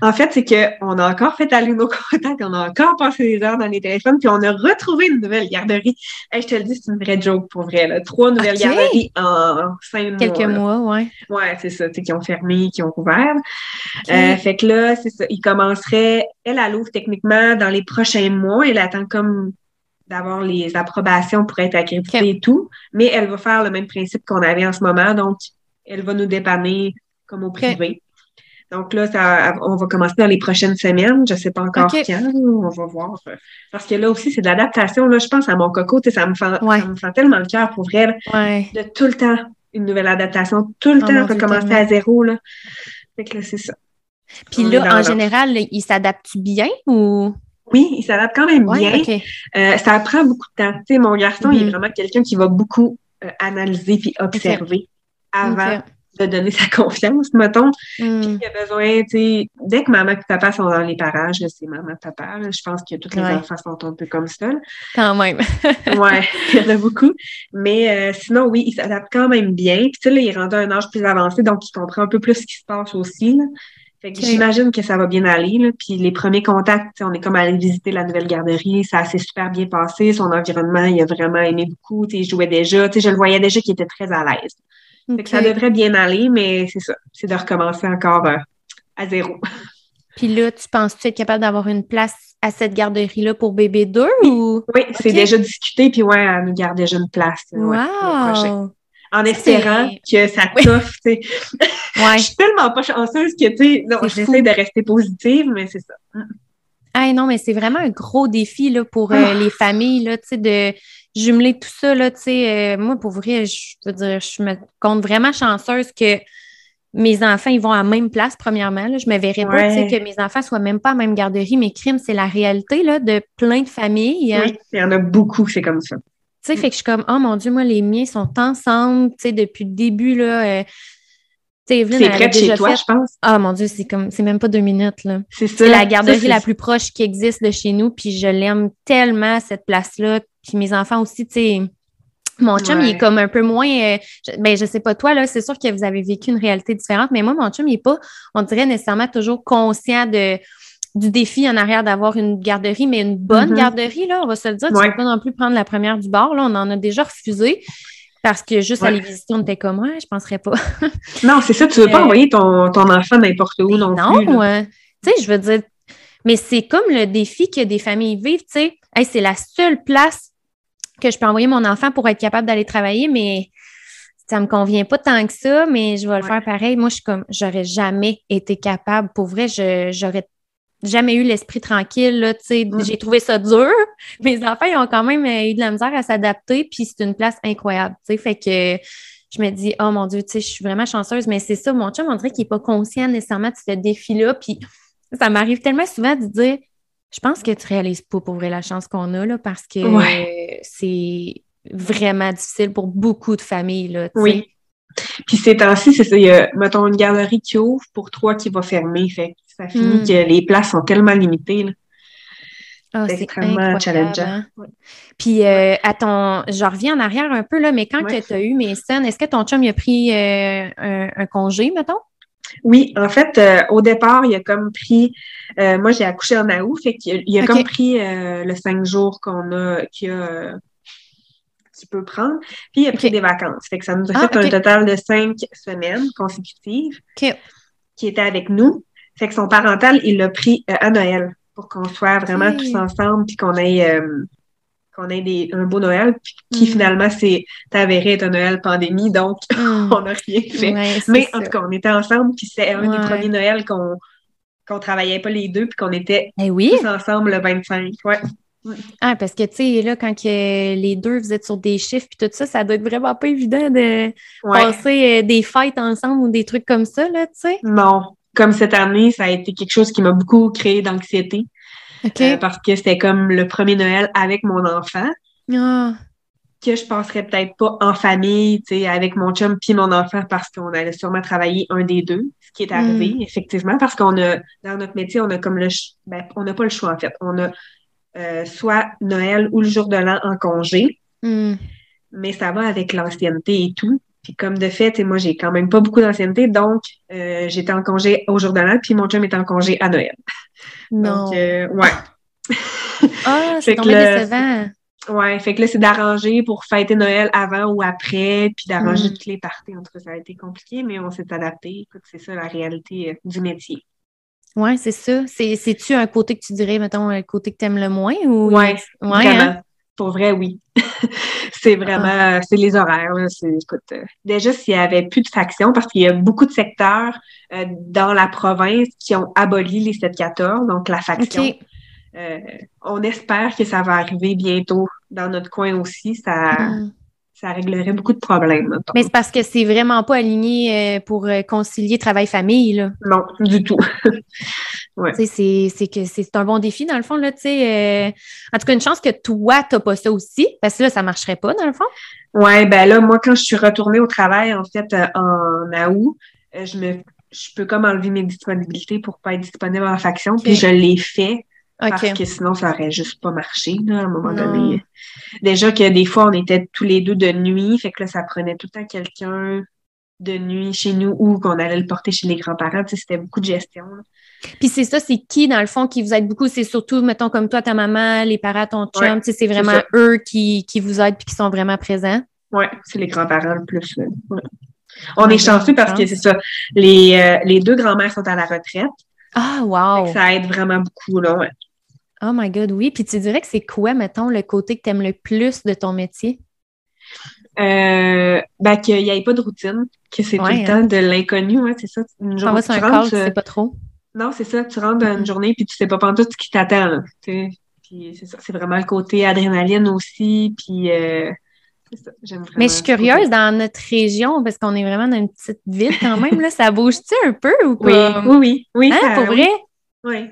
En fait, c'est qu'on a encore fait aller nos contacts, on a encore passé des heures dans les téléphones, puis on a retrouvé une nouvelle garderie. Hey, je te le dis, c'est une vraie joke pour vrai. Là. Trois nouvelles okay. garderies en, en cinq mois. Quelques mois, mois oui. Oui, c'est ça, tu sais, qui ont fermé, qui ont ouvert. Okay. Euh, fait que là, c'est ça. Ils commenceraient, elle, à l'ouvre techniquement dans les prochains mois. Elle attend comme. D'avoir les approbations pour être accréditée okay. et tout, mais elle va faire le même principe qu'on avait en ce moment, donc elle va nous dépanner comme au privé. Okay. Donc là, ça, on va commencer dans les prochaines semaines, je ne sais pas encore okay. quand, on va voir. Parce que là aussi, c'est de l'adaptation, là, je pense à mon coco, ça me, fait, ouais. ça me fait tellement le cœur pour elle, ouais. de tout le temps une nouvelle adaptation tout le oh temps, recommencer à zéro, là. Fait que là, c'est ça. Puis là, en l'autre. général, ils s'adaptent bien ou... Oui, il s'adapte quand même ouais, bien. Okay. Euh, ça prend beaucoup de temps. Tu sais, mon garçon, mm-hmm. il est vraiment quelqu'un qui va beaucoup euh, analyser puis observer okay. avant okay. de donner sa confiance, mettons. Mm. Puis il a besoin, tu sais, dès que maman et papa sont dans les parages, c'est maman et papa. Là, je pense que tous les ouais. enfants sont un peu comme ça. Quand même. ouais, il y en a beaucoup. Mais euh, sinon, oui, il s'adapte quand même bien. Puis tu sais, là, il est rendu à un âge plus avancé, donc il comprend un peu plus ce qui se passe aussi, là. Fait que okay. j'imagine que ça va bien aller, là. Puis les premiers contacts, on est comme allé visiter la nouvelle garderie, ça s'est super bien passé, son environnement, il a vraiment aimé beaucoup, il jouait déjà, je le voyais déjà qu'il était très à l'aise. Okay. Fait que ça devrait bien aller, mais c'est ça, c'est de recommencer encore euh, à zéro. Puis là, tu penses-tu être capable d'avoir une place à cette garderie-là pour bébé deux? Ou... Oui, okay. c'est déjà discuté, puis ouais, elle nous garde déjà une place. Ouais, wow! En espérant c'est... que ça t'offre, oui. tu sais. Ouais. Je suis tellement pas chanceuse que, tu sais, non, j'essaie fou. de rester positive, mais c'est ça. Ah non, mais c'est vraiment un gros défi, là, pour euh, oh. les familles, là, tu sais, de jumeler tout ça, là, tu sais. Euh, moi, pour vrai, je veux dire, je me compte vraiment chanceuse que mes enfants, ils vont à la même place, premièrement, là. Je me verrais ouais. pas, tu sais, que mes enfants soient même pas à la même garderie. Mais crime, c'est la réalité, là, de plein de familles. Hein. Oui, il y en a beaucoup, c'est comme ça. Tu sais, fait que je suis comme, oh mon Dieu, moi, les miens sont ensemble, tu sais, depuis le début, là. Euh, c'est près de chez toi, fait... je pense. Ah mon Dieu, c'est comme, c'est même pas deux minutes, là. C'est ça. C'est la garderie ça, c'est... la plus proche qui existe de chez nous, puis je l'aime tellement, cette place-là. Puis mes enfants aussi, tu sais, mon chum, ouais. il est comme un peu moins, euh, je, ben je sais pas toi, là, c'est sûr que vous avez vécu une réalité différente, mais moi, mon chum, il est pas, on dirait, nécessairement toujours conscient de... du défi en arrière d'avoir une garderie, mais une bonne mm-hmm. garderie, là, on va se le dire. Ouais. Tu ne peux pas non plus prendre la première du bord, là. On en a déjà refusé parce que juste ouais. aller visiter, on était comme, ouais, je penserais pas. Non, c'est ça, tu veux euh, pas envoyer ton, ton enfant n'importe où non, non plus. Non, euh, tu sais, je veux dire, mais c'est comme le défi que des familles vivent, tu sais. Hey, c'est la seule place que je peux envoyer mon enfant pour être capable d'aller travailler, mais ça me convient pas tant que ça, mais je vais le ouais. faire pareil. Moi, je suis comme, j'aurais jamais été capable. Pour vrai, je, j'aurais jamais eu l'esprit tranquille, là, tu sais, mmh. j'ai trouvé ça dur. Mes enfants, ils ont quand même eu de la misère à s'adapter, puis c'est une place incroyable, tu sais, fait que je me dis, oh mon Dieu, tu sais, je suis vraiment chanceuse, mais c'est ça, mon chum, on dirait qu'il n'est pas conscient nécessairement de ce défi-là, puis ça m'arrive tellement souvent de dire, je pense que tu réalises pas pour vrai la chance qu'on a, là, parce que ouais. c'est vraiment difficile pour beaucoup de familles, là, tu sais. Oui. Puis ces temps-ci, c'est ça, il y a, mettons, une garderie qui ouvre pour trois qui va fermer, fait que ça finit mm. que les places sont tellement limitées, là. Oh, c'est, c'est extrêmement challengeant. Ouais. Puis, euh, à ton, je reviens en arrière un peu, là, mais quand ouais. tu as eu Mason, est-ce que ton chum il a pris euh, un, un congé, mettons? Oui, en fait, euh, au départ, il a comme pris... Euh, moi, j'ai accouché en août, fait qu'il il a okay. comme pris euh, le cinq jours qu'on a... Qu'il a tu peux prendre. Puis, il a pris okay. des vacances. Fait que ça nous a ah, fait okay. un total de cinq semaines consécutives okay. qui était avec nous. Fait que son parental, il l'a pris euh, à Noël pour qu'on soit vraiment okay. tous ensemble puis qu'on ait, euh, qu'on ait des, un beau Noël puis, mm. qui, finalement, s'est avéré être un Noël pandémie. Donc, mm. on n'a rien fait. Ouais, mais, ça. en tout cas, on était ensemble puis c'est un ouais. des premiers Noëls qu'on qu'on travaillait pas les deux puis qu'on était eh oui. tous ensemble le vingt-cinq. Ouais. Ah, parce que, tu sais, là, quand que les deux, vous êtes sur des chiffres puis tout ça, ça doit être vraiment pas évident de ouais. passer des fêtes ensemble ou des trucs comme ça, là, tu sais? Non. Comme cette année, ça a été quelque chose qui m'a beaucoup créé d'anxiété. OK. Euh, parce que c'était comme le premier Noël avec mon enfant. Ah. Que je passerais peut-être pas en famille, tu sais, avec mon chum puis mon enfant parce qu'on allait sûrement travailler un des deux, ce qui est arrivé, mm. effectivement, parce qu'on a, dans notre métier, on a comme le... Ben, on n'a pas le choix, en fait. On a Euh, soit Noël ou le jour de l'an en congé. Mm. Mais ça va avec l'ancienneté et tout. Puis comme de fait, moi, j'ai quand même pas beaucoup d'ancienneté, donc euh, j'étais en congé au jour de l'an, puis mon chum était en congé à Noël. Non. Donc, euh, ouais. Ah, c'est tombé décevant. Ouais, fait que là, c'est d'arranger pour fêter Noël avant ou après, puis d'arranger mm. toutes les parties. En tout cas, ça a été compliqué, mais on s'est adapté. Écoute, c'est ça la réalité euh, du métier. Oui, c'est ça. C'est, c'est-tu un côté que tu dirais, mettons, un côté que tu aimes le moins? Ou... Oui, ouais, vraiment. Hein? Pour vrai, oui. C'est vraiment, ah. c'est les horaires. Là. C'est, écoute, euh, déjà, s'il n'y avait plus de factions, parce qu'il y a beaucoup de secteurs euh, dans la province qui ont aboli les sept quatorze, donc la faction. Okay. Euh, on espère que ça va arriver bientôt dans notre coin aussi. Ça, mm. ça réglerait beaucoup de problèmes. Là, mais c'est parce que c'est vraiment pas aligné pour concilier travail-famille, là. Non, du tout. Ouais. Tu sais, c'est, c'est que c'est un bon défi, dans le fond, là, tu sais. Euh, en tout cas, une chance que toi, t'as pas ça aussi, parce que là, ça marcherait pas, dans le fond. Oui, ben là, moi, quand je suis retournée au travail, en fait, euh, en août, euh, je me je peux comme enlever mes disponibilités pour pas être disponible en faction, okay. Puis je l'ai fait. Okay. Parce que sinon, ça aurait juste pas marché, là, à un moment non. donné. Déjà que des fois, on était tous les deux de nuit, fait que là, ça prenait tout le temps quelqu'un de nuit chez nous ou qu'on allait le porter chez les grands-parents. Tu sais, c'était beaucoup de gestion, là. Puis c'est ça, c'est qui, dans le fond, qui vous aide beaucoup? C'est surtout, mettons, comme toi, ta maman, les parents, ton chum, ouais, tu sais, c'est vraiment c'est eux qui, qui vous aident puis qui sont vraiment présents? Oui, c'est les grands-parents le plus. Ouais. On ouais, est chanceux parce que c'est ça, les, euh, les deux grands-mères sont à la retraite. Ah, wow! Ça aide vraiment beaucoup, là, ouais. Oh my God, oui. Puis tu dirais que c'est quoi, mettons, le côté que tu aimes le plus de ton métier? Euh, ben, qu'il n'y ait pas de routine, que c'est ouais, tout le temps de l'inconnu, ouais, c'est ça. Une journée, tu rentres, tu sais pas trop. Non, c'est ça, tu rentres dans une journée puis tu sais pas pantoute ce qui t'attend, là, tu sais. Puis c'est ça, c'est vraiment le côté adrénaline aussi, puis... Euh... C'est ça, j'aime vraiment. Mais je suis curieuse, dans notre région, parce qu'on est vraiment dans une petite ville quand même, là, ça bouge-tu un peu ou quoi? Oui, oui, oui. Hein, ça, pour vrai? Oui. Oui.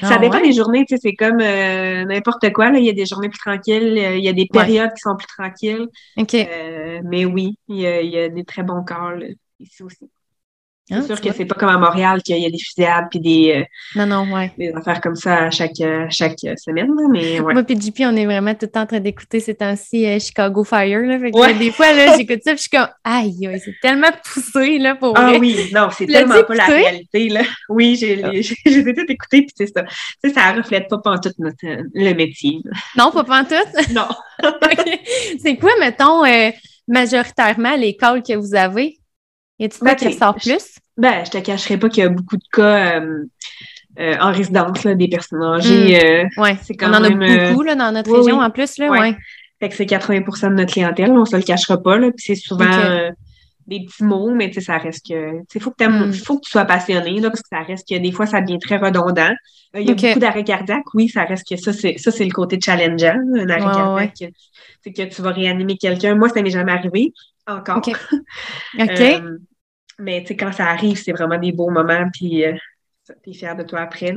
Ça ah, dépend ouais. des journées, tu sais, c'est comme euh, n'importe quoi, là. Il y a des journées plus tranquilles, euh, il y a des périodes ouais. qui sont plus tranquilles. OK. Euh, mais oui, il y, a, il y a des très bons corps, là, ici aussi. C'est ah, sûr que vois. C'est pas comme à Montréal qu'il y a des fusillades puis des, non, non, ouais. des affaires comme ça à chaque, chaque semaine. Mais ouais. Moi puis J P, on est vraiment tout le temps en train d'écouter ces temps-ci euh, Chicago Fire. Là, fait que, ouais. là, des fois, là, j'écoute ça puis je suis comme « Aïe, c'est tellement poussé là, pour Ah vrai. Oui, non, c'est tellement pas poussé? La réalité. Là. Oui, j'ai, oh. j'ai, j'ai, j'ai tout écouté puis c'est ça. Tu sais, ça reflète pas pantoute notre, le métier. Là. Non, pas pantoute? Non. Okay. C'est quoi, mettons, euh, majoritairement l'école que vous avez? Y a-t-il quoi qui ressort plus? Ben, je te cacherai pas qu'il y a beaucoup de cas euh, euh, en résidence, là, des personnes âgées. Mmh. Euh, ouais. c'est quand on même, en a beaucoup là, dans notre oui, région oui. en plus. Là, ouais. Ouais. Fait que c'est quatre-vingts pour cent de notre clientèle, on se le cachera pas. Là. Puis c'est souvent okay. euh, des petits mots, mais ça reste que... Il faut, mmh. faut que tu sois passionné, là, parce que ça reste que des fois, ça devient très redondant. Il euh, y a okay. beaucoup d'arrêts cardiaques, oui, ça reste que ça, c'est, ça, c'est le côté challengeant, un arrêt oh, cardiaque. Ouais. C'est que tu vas réanimer quelqu'un. Moi, ça m'est jamais arrivé. Encore. OK. okay. Euh, mais tu sais, quand ça arrive, c'est vraiment des beaux moments, puis euh, t'es fière de toi après.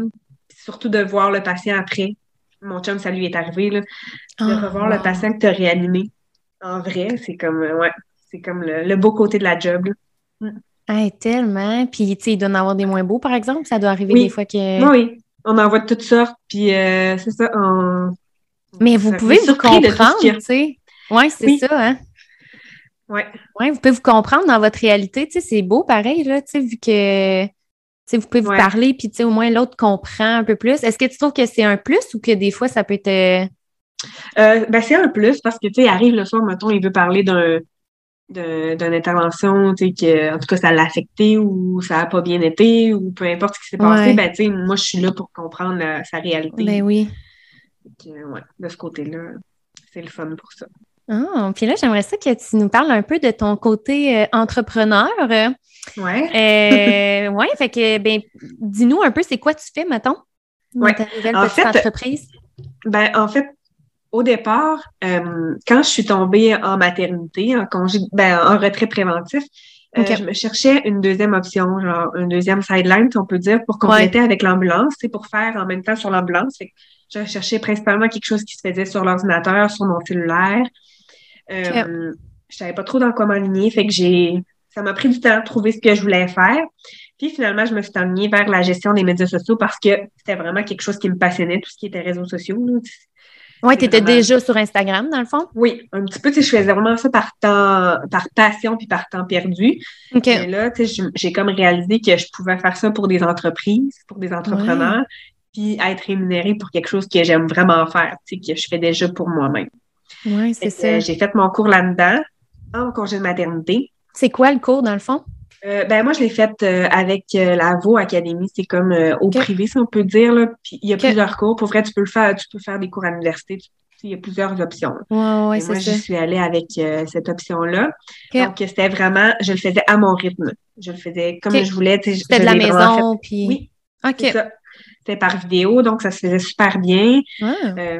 Pis surtout de voir le patient après. Mon chum, ça lui est arrivé, là. Oh, de revoir wow. le patient que t'as réanimé. En vrai, c'est comme, euh, ouais, c'est comme le, le beau côté de la job, là. Hey, tellement. Puis, tu sais, il doit en avoir des moins beaux, par exemple. Ça doit arriver oui. des fois que... Oui, on en voit de toutes sortes, puis euh, c'est ça, on... Mais vous ça pouvez vous comprendre, tu sais. Ouais, c'est oui, c'est ça, hein. Oui. Ouais, vous pouvez vous comprendre dans votre réalité, tu sais, c'est beau pareil, là, tu sais, vu que tu sais, vous pouvez vous ouais. parler, puis tu sais, au moins l'autre comprend un peu plus. Est-ce que tu trouves que c'est un plus ou que des fois ça peut être euh, ben, c'est un plus parce que tu sais, il arrive le soir, mettons, il veut parler d'un, d'un d'une intervention, tu sais, que en tout cas ça l'a affecté ou ça n'a pas bien été, ou peu importe ce qui s'est passé, ouais. ben tu sais, moi je suis là pour comprendre la, sa réalité. Ben oui. Donc, euh, ouais, de ce côté-là, c'est le fun pour ça. Oh, puis là, j'aimerais ça que tu nous parles un peu de ton côté euh, entrepreneur. Ouais. Euh, ouais, fait que, ben, dis-nous un peu, c'est quoi tu fais, mettons, dans ouais. ta nouvelle en petite fait, entreprise? Ben, en fait, au départ, euh, quand je suis tombée en maternité, en congé, ben, en retrait préventif, euh, okay. je me cherchais une deuxième option, genre une deuxième sideline, si on peut dire, pour compléter ouais. avec l'ambulance, c'est pour faire en même temps sur l'ambulance. Fait que je cherchais principalement quelque chose qui se faisait sur l'ordinateur, sur mon cellulaire. Okay. Euh, je savais pas trop dans quoi m'aligner, fait que j'ai ça m'a pris du temps de trouver ce que je voulais faire. Puis finalement, je me suis alignée vers la gestion des médias sociaux parce que c'était vraiment quelque chose qui me passionnait, tout ce qui était réseaux sociaux. Oui, tu étais vraiment... déjà sur Instagram, dans le fond? Oui, un petit peu. Tu sais, je faisais vraiment ça par temps, par passion puis par temps perdu. Okay. Mais là, tu sais, j'ai comme réalisé que je pouvais faire ça pour des entreprises, pour des entrepreneurs, ouais. puis être rémunérée pour quelque chose que j'aime vraiment faire, tu sais, que je fais déjà pour moi-même. Oui, c'est ça. Euh, j'ai fait mon cours là-dedans, en congé de maternité. C'est quoi le cours, dans le fond? Euh, ben moi, je l'ai fait euh, avec euh, la Vaux Académie. C'est comme euh, au okay. privé, si on peut dire. Là. Puis il y a okay. plusieurs cours. Pour vrai, tu peux le faire, tu peux faire des cours à l'université. Tu, il y a plusieurs options. Oui, oui, c'est moi, ça. Moi, je suis allée avec euh, cette option-là. Okay. Donc, c'était vraiment, je le faisais à mon rythme. Je le faisais comme okay. je voulais. Tu sais, je, c'était je de la maison, fait. Puis... Oui, okay. c'est ça. C'était par vidéo, donc ça se faisait super bien. Wow. Euh,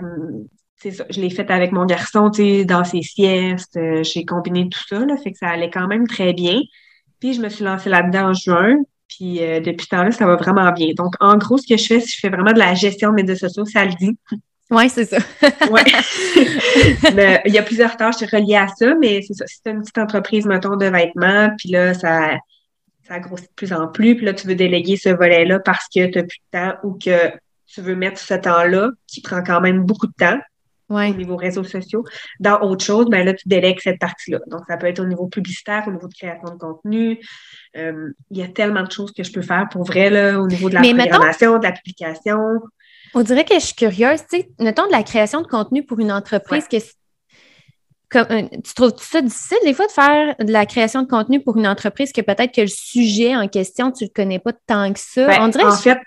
c'est ça, je l'ai faite avec mon garçon, tu sais, dans ses siestes, euh, j'ai combiné tout ça, là, fait que ça allait quand même très bien. Puis, je me suis lancée là-dedans en juin, puis euh, depuis ce temps-là, ça va vraiment bien. Donc, en gros, ce que je fais, c'est que je fais vraiment de la gestion de médias sociaux, ça le dit. Oui, c'est ça. Oui. Il y a plusieurs tâches reliées à ça, mais c'est ça. Si tu as une petite entreprise, mettons, de vêtements, puis là, ça... ça grossit de plus en plus, puis là, tu veux déléguer ce volet-là parce que tu n'as plus de temps ou que tu veux mettre ce temps-là, qui prend quand même beaucoup de temps ouais. au niveau réseaux sociaux, dans autre chose, bien là, tu délègues cette partie-là. Donc, ça peut être au niveau publicitaire, au niveau de création de contenu. Il euh, y a tellement de choses que je peux faire pour vrai, là, au niveau de la Mais programmation, mettons, de la publication. On dirait que je suis curieuse, tu sais, mettons de la création de contenu pour une entreprise ouais. que Comme, tu trouves-tu ça difficile des fois de faire de la création de contenu pour une entreprise que peut-être que le sujet en question, tu ne le connais pas tant que ça? Ben, on dirait en je... fait,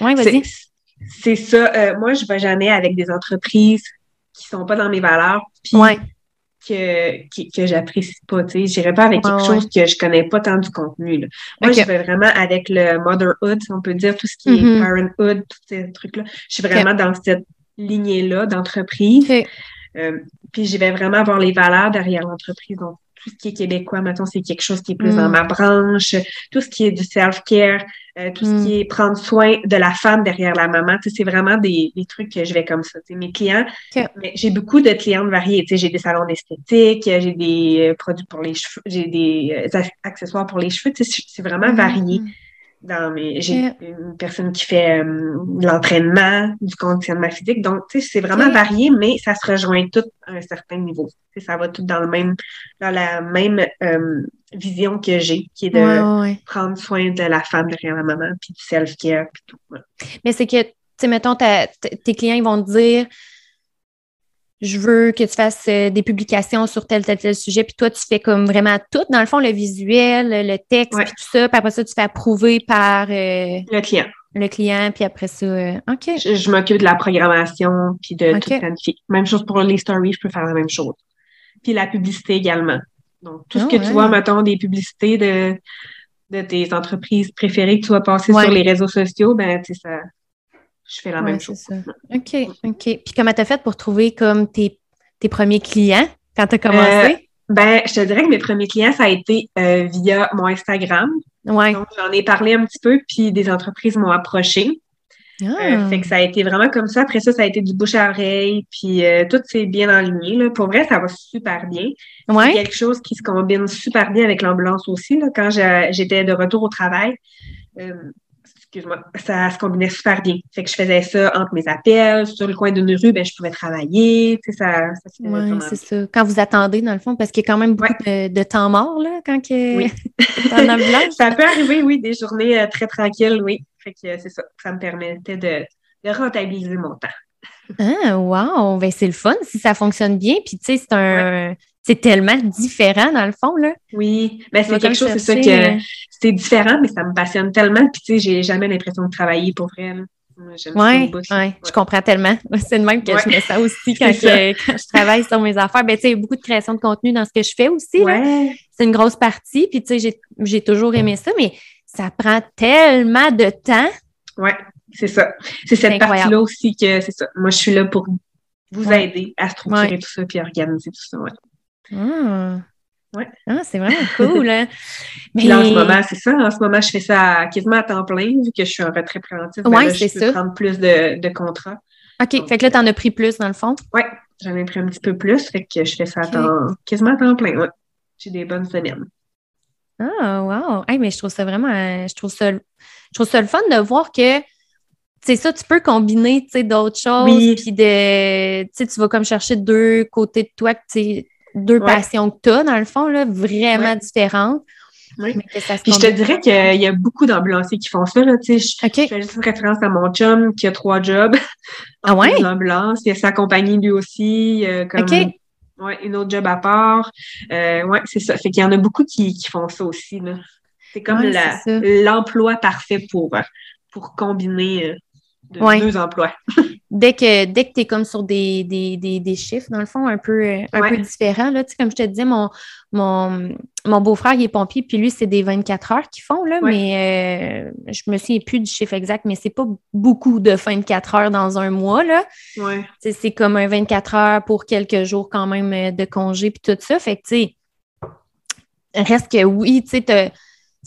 ouais, vas-y. C'est, c'est ça. Euh, moi, je ne vais jamais avec des entreprises qui ne sont pas dans mes valeurs puis ouais. que, que, que j'apprécie pas. Je n'irai pas avec quelque ouais, chose ouais. que je ne connais pas tant du contenu. Là. Moi, okay. je vais vraiment avec le motherhood, si on peut dire, tout ce qui mm-hmm. est parenthood, tous ces trucs-là. Je suis vraiment okay. dans cette lignée-là d'entreprise. Okay. Euh, puis, je vais vraiment avoir les valeurs derrière l'entreprise. Donc, tout ce qui est québécois, mettons, c'est quelque chose qui est plus mmh. dans ma branche. Tout ce qui est du self-care, euh, tout mmh. ce qui est prendre soin de la femme derrière la maman. Tu sais, c'est vraiment des, des trucs que je vais comme ça. Tu sais, mes clients, okay. mais j'ai beaucoup de clientes variées. Tu sais, j'ai des salons d'esthétique, j'ai des produits pour les cheveux, j'ai des accessoires pour les cheveux. Tu sais, c'est vraiment mmh. varié. Dans mes, j'ai yeah. une personne qui fait euh, de l'entraînement, du conditionnement physique. Donc, tu sais, c'est vraiment yeah. varié, mais ça se rejoint tout à un certain niveau. T'sais, ça va tout dans le même, dans la même euh, vision que j'ai, qui est de ouais, ouais. prendre soin de la femme derrière la maman, puis du self-care, puis tout. Ouais. Mais c'est que, tu sais, mettons, ta, t- tes clients, ils vont te dire « Je veux que tu fasses des publications sur tel, tel, tel sujet. » Puis toi, tu fais comme vraiment tout. Dans le fond, le visuel, le texte, ouais. puis tout ça. Puis après ça, tu fais approuver par... Euh, le client. Le client, puis après ça... Euh, OK. Je, je m'occupe de la programmation, puis de okay. tout planifier. Même chose pour les stories, je peux faire la même chose. Puis la publicité également. Donc, tout oh, ce que ouais. tu vois, mettons, des publicités de, de tes entreprises préférées que tu vas passer ouais. sur les réseaux sociaux, ben tu sais, ça... Je fais la ouais, même chose. Ça. OK, OK. Puis comment t'as fait pour trouver comme tes, tes premiers clients quand t'as commencé? Euh, ben, je te dirais que mes premiers clients, ça a été euh, via mon Instagram. Ouais. Donc, j'en ai parlé un petit peu, puis des entreprises m'ont approchée. Ah. Euh, fait que ça a été vraiment comme ça. Après ça, ça a été du bouche à oreille, puis euh, tout s'est bien enligné. Là. Pour vrai, ça va super bien. Ouais. C'est quelque chose qui se combine super bien avec l'ambulance aussi. Là. Quand je, j'étais de retour au travail, euh, excuse-moi, ça se combinait super bien. Fait que je faisais ça entre mes appels, sur le coin d'une rue, ben je pouvais travailler, tu sais, ça... ça ouais, vraiment c'est bien. Ça. Quand vous attendez, dans le fond, parce qu'il y a quand même beaucoup ouais. de, de temps mort, là, quand que... Oui. en ambulance. Ça peut arriver, oui, des journées euh, très tranquilles, oui. Fait que euh, c'est ça, ça me permettait de, de rentabiliser mon temps. Ah, wow! Ben c'est le fun si ça fonctionne bien, puis tu sais, c'est un... Ouais. C'est tellement différent, dans le fond, là. Oui, ben c'est quelque chose, chercher, c'est ça que... C'est différent, mais ça me passionne tellement. Puis, tu sais, j'ai jamais l'impression de travailler pour vrai. J'aime ouais, ça. Oui, ouais. je comprends tellement. C'est de même que ouais. je mets ça aussi quand, que, ça. quand je travaille sur mes affaires. Ben, tu sais, il y a beaucoup de création de contenu dans ce que je fais aussi. Ouais. Là. C'est une grosse partie. Puis, tu sais, j'ai, j'ai toujours aimé ça, mais ça prend tellement de temps. Oui, c'est ça. C'est cette c'est partie-là aussi que, c'est ça. Moi, je suis là pour vous ouais. aider à structurer ouais. tout ça puis à organiser tout ça. Ouais. Mmh. Ouais. Ah, c'est vraiment cool, hein? Mais... Puis là, en ce moment, c'est ça. En ce moment, je fais ça quasiment à temps plein, vu que je suis en retrait préventif. Oui, ben c'est je peux ça. prendre plus de, de contrats. OK. Donc, fait que là, t'en as pris plus, dans le fond? Oui, j'en ai pris un petit peu plus. Fait que je fais ça okay. à temps, quasiment à temps plein, ouais. J'ai des bonnes semaines. Ah, wow! Hey, mais je trouve ça vraiment... Je trouve ça, je trouve ça le fun de voir que c'est ça, tu peux combiner, tu sais, d'autres choses. Oui. Puis de... Tu sais, tu vas comme chercher deux côtés de toi que tu... Deux ouais. passions que tu as, dans le fond, là, vraiment ouais. différentes. Oui. Mais que ça se Puis je te dirais qu'il y a beaucoup d'ambulanciers qui font ça. Là, je, okay. je fais juste référence à mon chum qui a trois jobs. Ah ouais? Il a l'ambulance, il a sa compagnie lui aussi. Euh, comme, okay. ouais, une autre job à part. Euh, oui, c'est ça. Fait qu'il y en a beaucoup qui, qui font ça aussi. Là. C'est comme ouais, la, c'est l'emploi parfait pour, pour combiner... Euh, de ouais. deux emplois. Dès que, dès que tu es comme sur des, des, des, des chiffres, dans le fond, un peu, un ouais. peu différents, là, tu sais, comme je te disais, mon, mon, mon beau-frère, il est pompier, puis lui, c'est des vingt-quatre heures qu'ils font, là, ouais. mais euh, je me souviens plus du chiffre exact, mais c'est pas beaucoup de vingt-quatre heures dans un mois, là. Ouais. Tu sais, c'est comme un vingt-quatre heures pour quelques jours quand même de congé, puis tout ça. Fait que, tu sais, reste que oui, tu sais,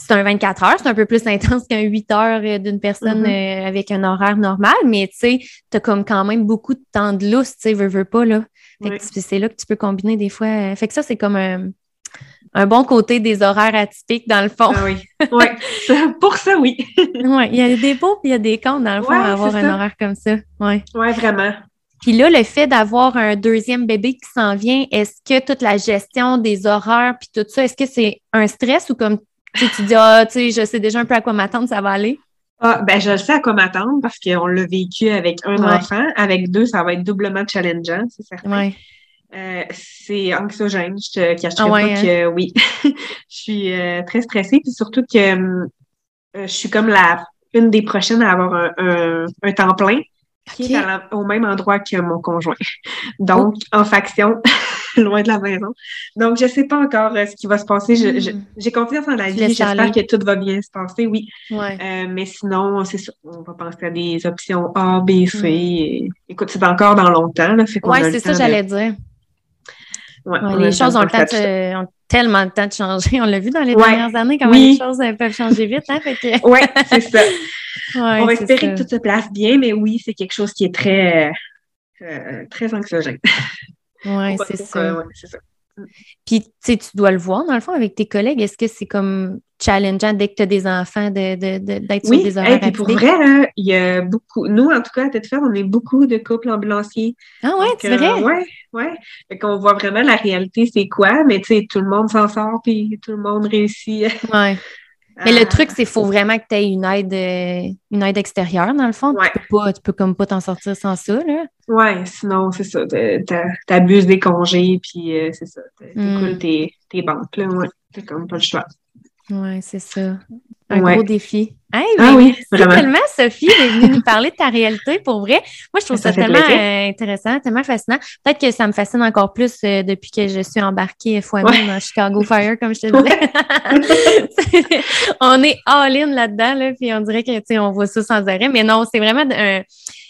c'est un vingt-quatre heures, c'est un peu plus intense qu'un huit heures d'une personne mm-hmm. euh, avec un horaire normal, mais tu sais, t'as comme quand même beaucoup de temps de lousse, tu sais, veux, veux pas, là. Fait oui. que tu, c'est là que tu peux combiner des fois. Fait que ça, c'est comme un, un bon côté des horaires atypiques, dans le fond. Ah oui, ouais. Pour ça, oui. Oui, il y a des beaux puis il y a des cons, dans le fond, ouais, à avoir un ça. Horaire comme ça. Oui, ouais, vraiment. Puis là, le fait d'avoir un deuxième bébé qui s'en vient, est-ce que toute la gestion des horaires puis tout ça, est-ce que c'est un stress ou comme Tu, tu dis, ah, tu sais, je sais déjà un peu à quoi m'attendre, ça va aller? Ah, ben, je sais à quoi m'attendre parce qu'on l'a vécu avec un ouais. enfant. Avec deux, ça va être doublement challengeant, c'est certain. Ouais. Euh, c'est anxiogène, je te cacherai ah, ouais, pas hein. que oui. Je suis euh, très stressée, puis surtout que euh, je suis comme la une des prochaines à avoir un, un, un temps plein qui okay. est la, au même endroit que mon conjoint. Donc, oh. en faction. Loin de la maison. Donc, je ne sais pas encore euh, ce qui va se passer. Je, je, j'ai confiance en la vie. J'espère aller. Que tout va bien se passer, oui. Ouais. Euh, mais sinon, c'est sûr, on va penser à des options A, B, C. Mm. Et, écoute, c'est encore dans longtemps. Oui, c'est ça que de... j'allais dire. Ouais, ouais, les choses ont, le temps de, ont tellement le temps de changer. On l'a vu dans les ouais. dernières années, comment oui. les choses peuvent changer vite. Hein, que... oui, c'est ça. Ouais, on va espérer ça. Que tout se place bien, mais oui, c'est quelque chose qui est très, euh, très anxiogène. Oui, c'est, euh, ouais, c'est ça. Puis, tu sais, tu dois le voir, dans le fond, avec tes collègues. Est-ce que c'est comme challengeant dès que tu as des enfants de, de, de, d'être oui, sur des horaires? Oui, hey, pour vrai, il y a beaucoup... Nous, en tout cas, à Thetford, on est beaucoup de couples ambulanciers. Ah ouais, c'est euh, vrai? Oui, oui. Fait qu'on voit vraiment la réalité, c'est quoi. Mais tu sais, tout le monde s'en sort, puis tout le monde réussit. Oui. Mais le truc, c'est qu'il faut vraiment que tu aies une aide, une aide extérieure, dans le fond. Ouais. Tu peux pas, tu peux comme pas t'en sortir sans ça, là. Oui, sinon, c'est ça. T'abuses des congés, puis euh, c'est ça. T'écoules mm. tes, tes banques, là. Ouais. T'as comme pas le choix. Oui, c'est ça. Un ouais. gros défi. Hey, ben, ah oui, vraiment. Tellement, Sophie, d'être venue nous parler de ta réalité, pour vrai. Moi, je trouve ça, ça tellement euh, intéressant, tellement fascinant. Peut-être que ça me fascine encore plus euh, depuis que je suis embarquée fois même ouais. dans Chicago Fire, comme je te disais. Ouais. On est all-in là-dedans, là, puis on dirait que, tu sais, on voit ça sans arrêt. Mais non, c'est vraiment... un.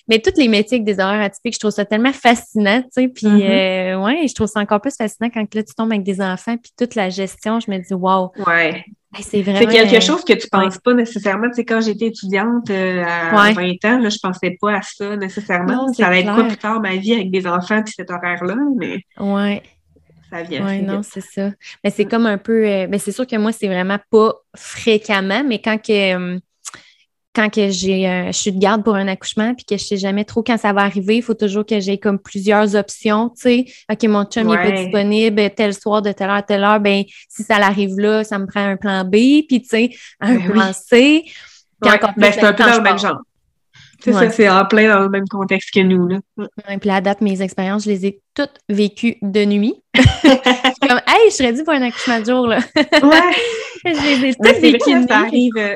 Mais tous les métiers des horaires atypiques, je trouve ça tellement fascinant, tu sais, puis mm-hmm. euh, ouais, je trouve ça encore plus fascinant quand là, tu tombes avec des enfants, puis toute la gestion, je me dis, wow! Ouais. Hey, c'est vraiment... C'est quelque chose que tu ne penses ouais. pas nécessairement, tu sais, quand j'étais étudiante euh, à ouais. vingt ans, là, je ne pensais pas à ça nécessairement, non, ça allait clair. Être quoi plus tard ma vie avec des enfants, puis cet horaire-là, mais... Ouais. Ça vient. Oui, non, c'est ça. Mais c'est comme un peu... Euh, mais c'est sûr que moi, c'est vraiment pas fréquemment, mais quand que... Euh, Quand que j'ai, euh, je suis de garde pour un accouchement puis que je sais jamais trop quand ça va arriver, il faut toujours que j'ai comme plusieurs options, tu sais. OK, mon chum n'est ouais. pas disponible tel soir de telle heure à telle heure, ben si ça l'arrive là, ça me prend un plan B, puis tu sais, un ben plan oui. C. Puis ouais. encore plus, ben, c'est un peu dans le même pars. Genre. Tu sais, ouais. ça, c'est en plein dans le même contexte que nous, là. Ouais, puis à date, mes expériences, je les ai toutes vécues de nuit. Je suis comme, hey, je serais due pour un accouchement de jour, là. Ouais. Je les ai toutes ben, vécues de nuit. Ça arrive... Euh...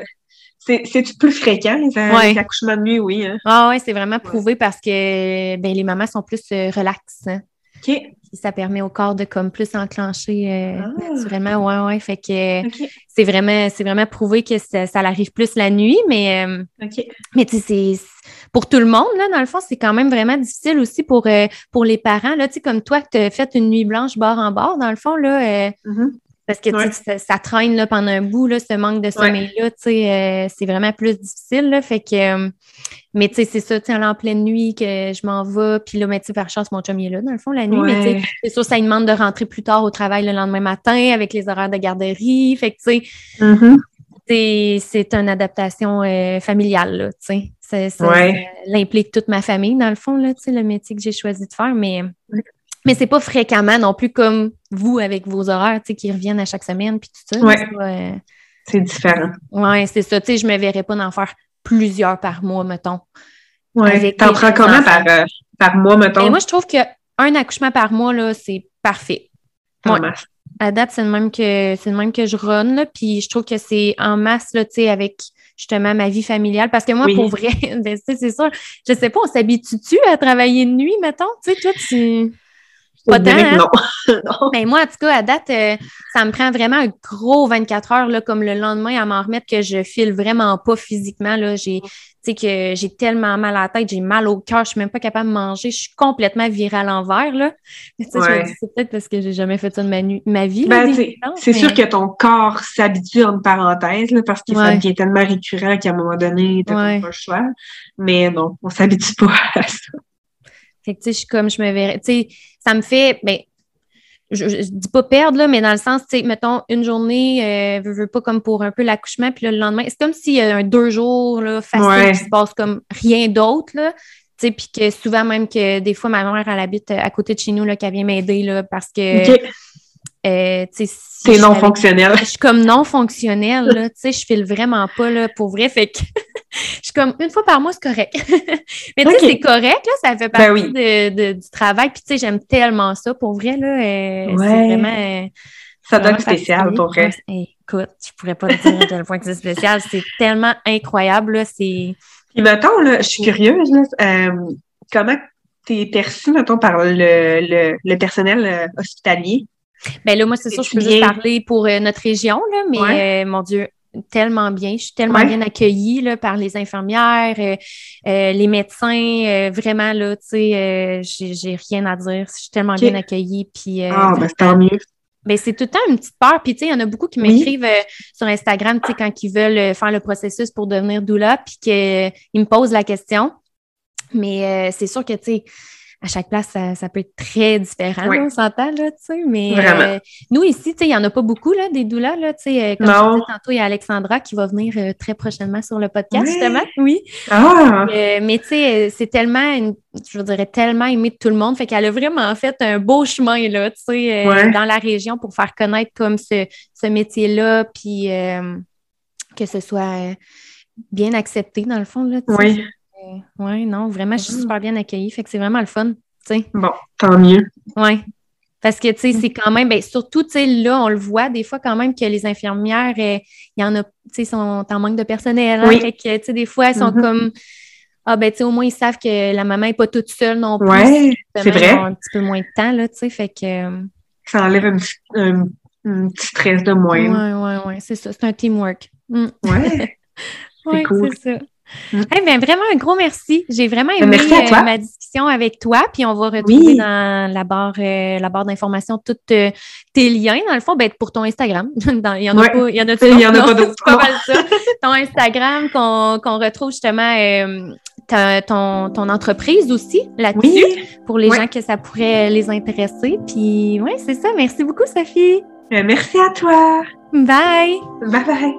C'est, c'est-tu plus fréquent, les, ouais. les accouchements de nuit, oui? Hein? Ah oui, c'est vraiment prouvé ouais. parce que ben, les mamans sont plus euh, relaxes. Hein? OK. Ça permet au corps de comme plus enclencher euh, ah. naturellement. Oui, oui. Fait que okay. c'est, vraiment, c'est vraiment prouvé que ça, ça l'arrive plus la nuit, mais, euh, okay. mais tu sais, c'est, c'est pour tout le monde, là, dans le fond, c'est quand même vraiment difficile aussi pour, euh, pour les parents. Là, tu sais, comme toi, tu as fait une nuit blanche bord en bord, dans le fond, là. Euh, mm-hmm. Parce que ouais. ça, ça traîne là, pendant un bout, là, ce manque de sommeil-là, ouais. euh, c'est vraiment plus difficile. Là, fait que, euh, mais tu sais, c'est ça, en, en pleine nuit que je m'en vais, puis là, mais par chance, mon chum il est là, dans le fond, la nuit. Ouais. Mais c'est sûr, ça lui demande de rentrer plus tard au travail le lendemain matin avec les horaires de garderie. Fait que tu sais, mm-hmm. c'est, c'est une adaptation euh, familiale, là, tu sais. Ça, ça, ouais. ça, ça implique toute ma famille, dans le fond, là, le métier que j'ai choisi de faire, mais. Ouais. Mais c'est pas fréquemment non plus comme vous avec vos horaires, tu sais, qui reviennent à chaque semaine puis tout ça. Ouais. C'est, pas, euh... c'est différent. Oui, c'est ça. Tu sais, je me verrais pas d'en faire plusieurs par mois, mettons. Oui. T'en prends comment par, euh, par mois, mettons? Et moi, je trouve qu'un accouchement par mois, là, c'est parfait. En ouais. masse. À date, c'est le même que c'est le même que je run, là. Puis je trouve que c'est en masse, là, tu sais, avec justement ma vie familiale? Parce que moi, oui. pour vrai, ben, c'est sûr, je sais pas, on s'habitue-tu à travailler de nuit, mettons? Tu sais, toi, tu... Pas tant, hein? Non. non. Ben moi, en tout cas, à date, euh, ça me prend vraiment un gros vingt-quatre heures, là, comme le lendemain, à m'en remettre que je file vraiment pas physiquement, là. J'ai, tu sais, que j'ai tellement mal à la tête, j'ai mal au cœur, je suis même pas capable de manger, je suis complètement virée à l'envers, là. Mais tu sais, ouais. je me dis, c'est peut-être parce que j'ai jamais fait ça de ma, nu- ma vie, là, ben, c'est, c'est mais... sûr que ton corps s'habitue, en parenthèse, là, parce que ouais. ça devient tellement récurrent qu'à un moment donné, t'as ouais. pas le choix. Mais non, on s'habitue pas à ça. Fait que, tu sais, je suis comme, je me verrais, tu sais, ça me fait, ben, je, je, je dis pas perdre, là, mais dans le sens, tu sais, mettons, une journée, euh, veux, veux pas comme pour un peu l'accouchement, puis là, le lendemain, c'est comme s'il y a un deux jours, là, facile, ouais. qui se passe comme rien d'autre, là, tu sais, puis que souvent, même que des fois, ma mère, elle habite à côté de chez nous, là, qu'elle vient m'aider, là, parce que... Okay. Euh, si T'es non fonctionnel. Je suis comme non fonctionnelle, là, tu sais, je file vraiment pas, là, pour vrai, fait que je suis comme, une fois par mois, c'est correct. Mais tu sais, okay. c'est correct, là, ça fait partie ben oui. de, de, du travail, puis tu sais, j'aime tellement ça, pour vrai, là, euh, ouais. c'est vraiment... Euh, ça donne spécial, pour vrai. Écoute, je pourrais pas te dire à quel point que c'est spécial, c'est tellement incroyable, là, c'est... Puis mettons, là, je suis curieuse, là, euh, comment t'es perçue, mettons, par le, le, le personnel euh, hospitalier? Bien là, moi, c'est sûr, je peux bien. juste parler pour euh, notre région, là, mais ouais. euh, mon Dieu, tellement bien. Je suis tellement ouais. bien accueillie là, par les infirmières, euh, euh, les médecins. Euh, vraiment, là, tu sais, euh, j'ai, j'ai rien à dire. Je suis tellement okay. bien accueillie. Puis, euh, ah, ben, c'est tant mieux. Ben, c'est tout le temps une petite peur. Puis, tu sais, il y en a beaucoup qui m'écrivent oui. euh, sur Instagram, tu sais, quand ils veulent faire le processus pour devenir doula, puis qu'ils euh, me posent la question. Mais euh, c'est sûr que, tu sais, à chaque place, ça, ça peut être très différent, oui. on s'entend, là, tu sais, mais euh, nous, ici, tu sais, il n'y en a pas beaucoup, là, des doulas, là, tu sais, comme non. je disais tantôt, il y a Alexandra qui va venir euh, très prochainement sur le podcast, oui. justement, oui, ah. euh, mais tu sais, c'est tellement, une, je dirais, tellement aimée de tout le monde, fait qu'elle a vraiment fait un beau chemin, là, tu sais, euh, ouais. dans la région pour faire connaître comme ce, ce métier-là, puis euh, que ce soit euh, bien accepté, dans le fond, là, tu sais. Oui. Oui, non, vraiment, je suis super bien accueillie. Fait que c'est vraiment le fun, tu sais. Bon, tant mieux. Oui, parce que, tu sais, c'est quand même... Bien, surtout, tu sais, là, on le voit des fois quand même que les infirmières, il eh, y en a... Tu sais, sont en manque de personnel. Hein, oui. Fait que, tu sais, des fois, elles sont mm-hmm. comme... Ah, ben, tu sais, au moins, ils savent que la maman n'est pas toute seule non plus. Oui, c'est vrai. Ils ont un petit peu moins de temps, là, tu sais, fait que... Ça enlève un petit, un, un petit stress de moins. Oui, oui, oui, c'est ça. C'est un teamwork. Mm. Oui, c'est cool. Oui, c'est ça. Hey, ben, vraiment un gros merci. J'ai vraiment aimé euh, ma discussion avec toi. Puis on va retrouver oui. dans la barre, euh, la barre d'information tous euh, tes liens, dans le fond, ben, pour ton Instagram. Il y en a ouais. pas, il y en a, il y en a pas d'autres. C'est pas mal ça. Ton Instagram, qu'on, qu'on retrouve justement euh, ta, ton, ton entreprise aussi là-dessus, oui. pour les ouais. gens que ça pourrait les intéresser. Puis oui, c'est ça. Merci beaucoup, Sophie. Euh, merci à toi. Bye. Bye bye.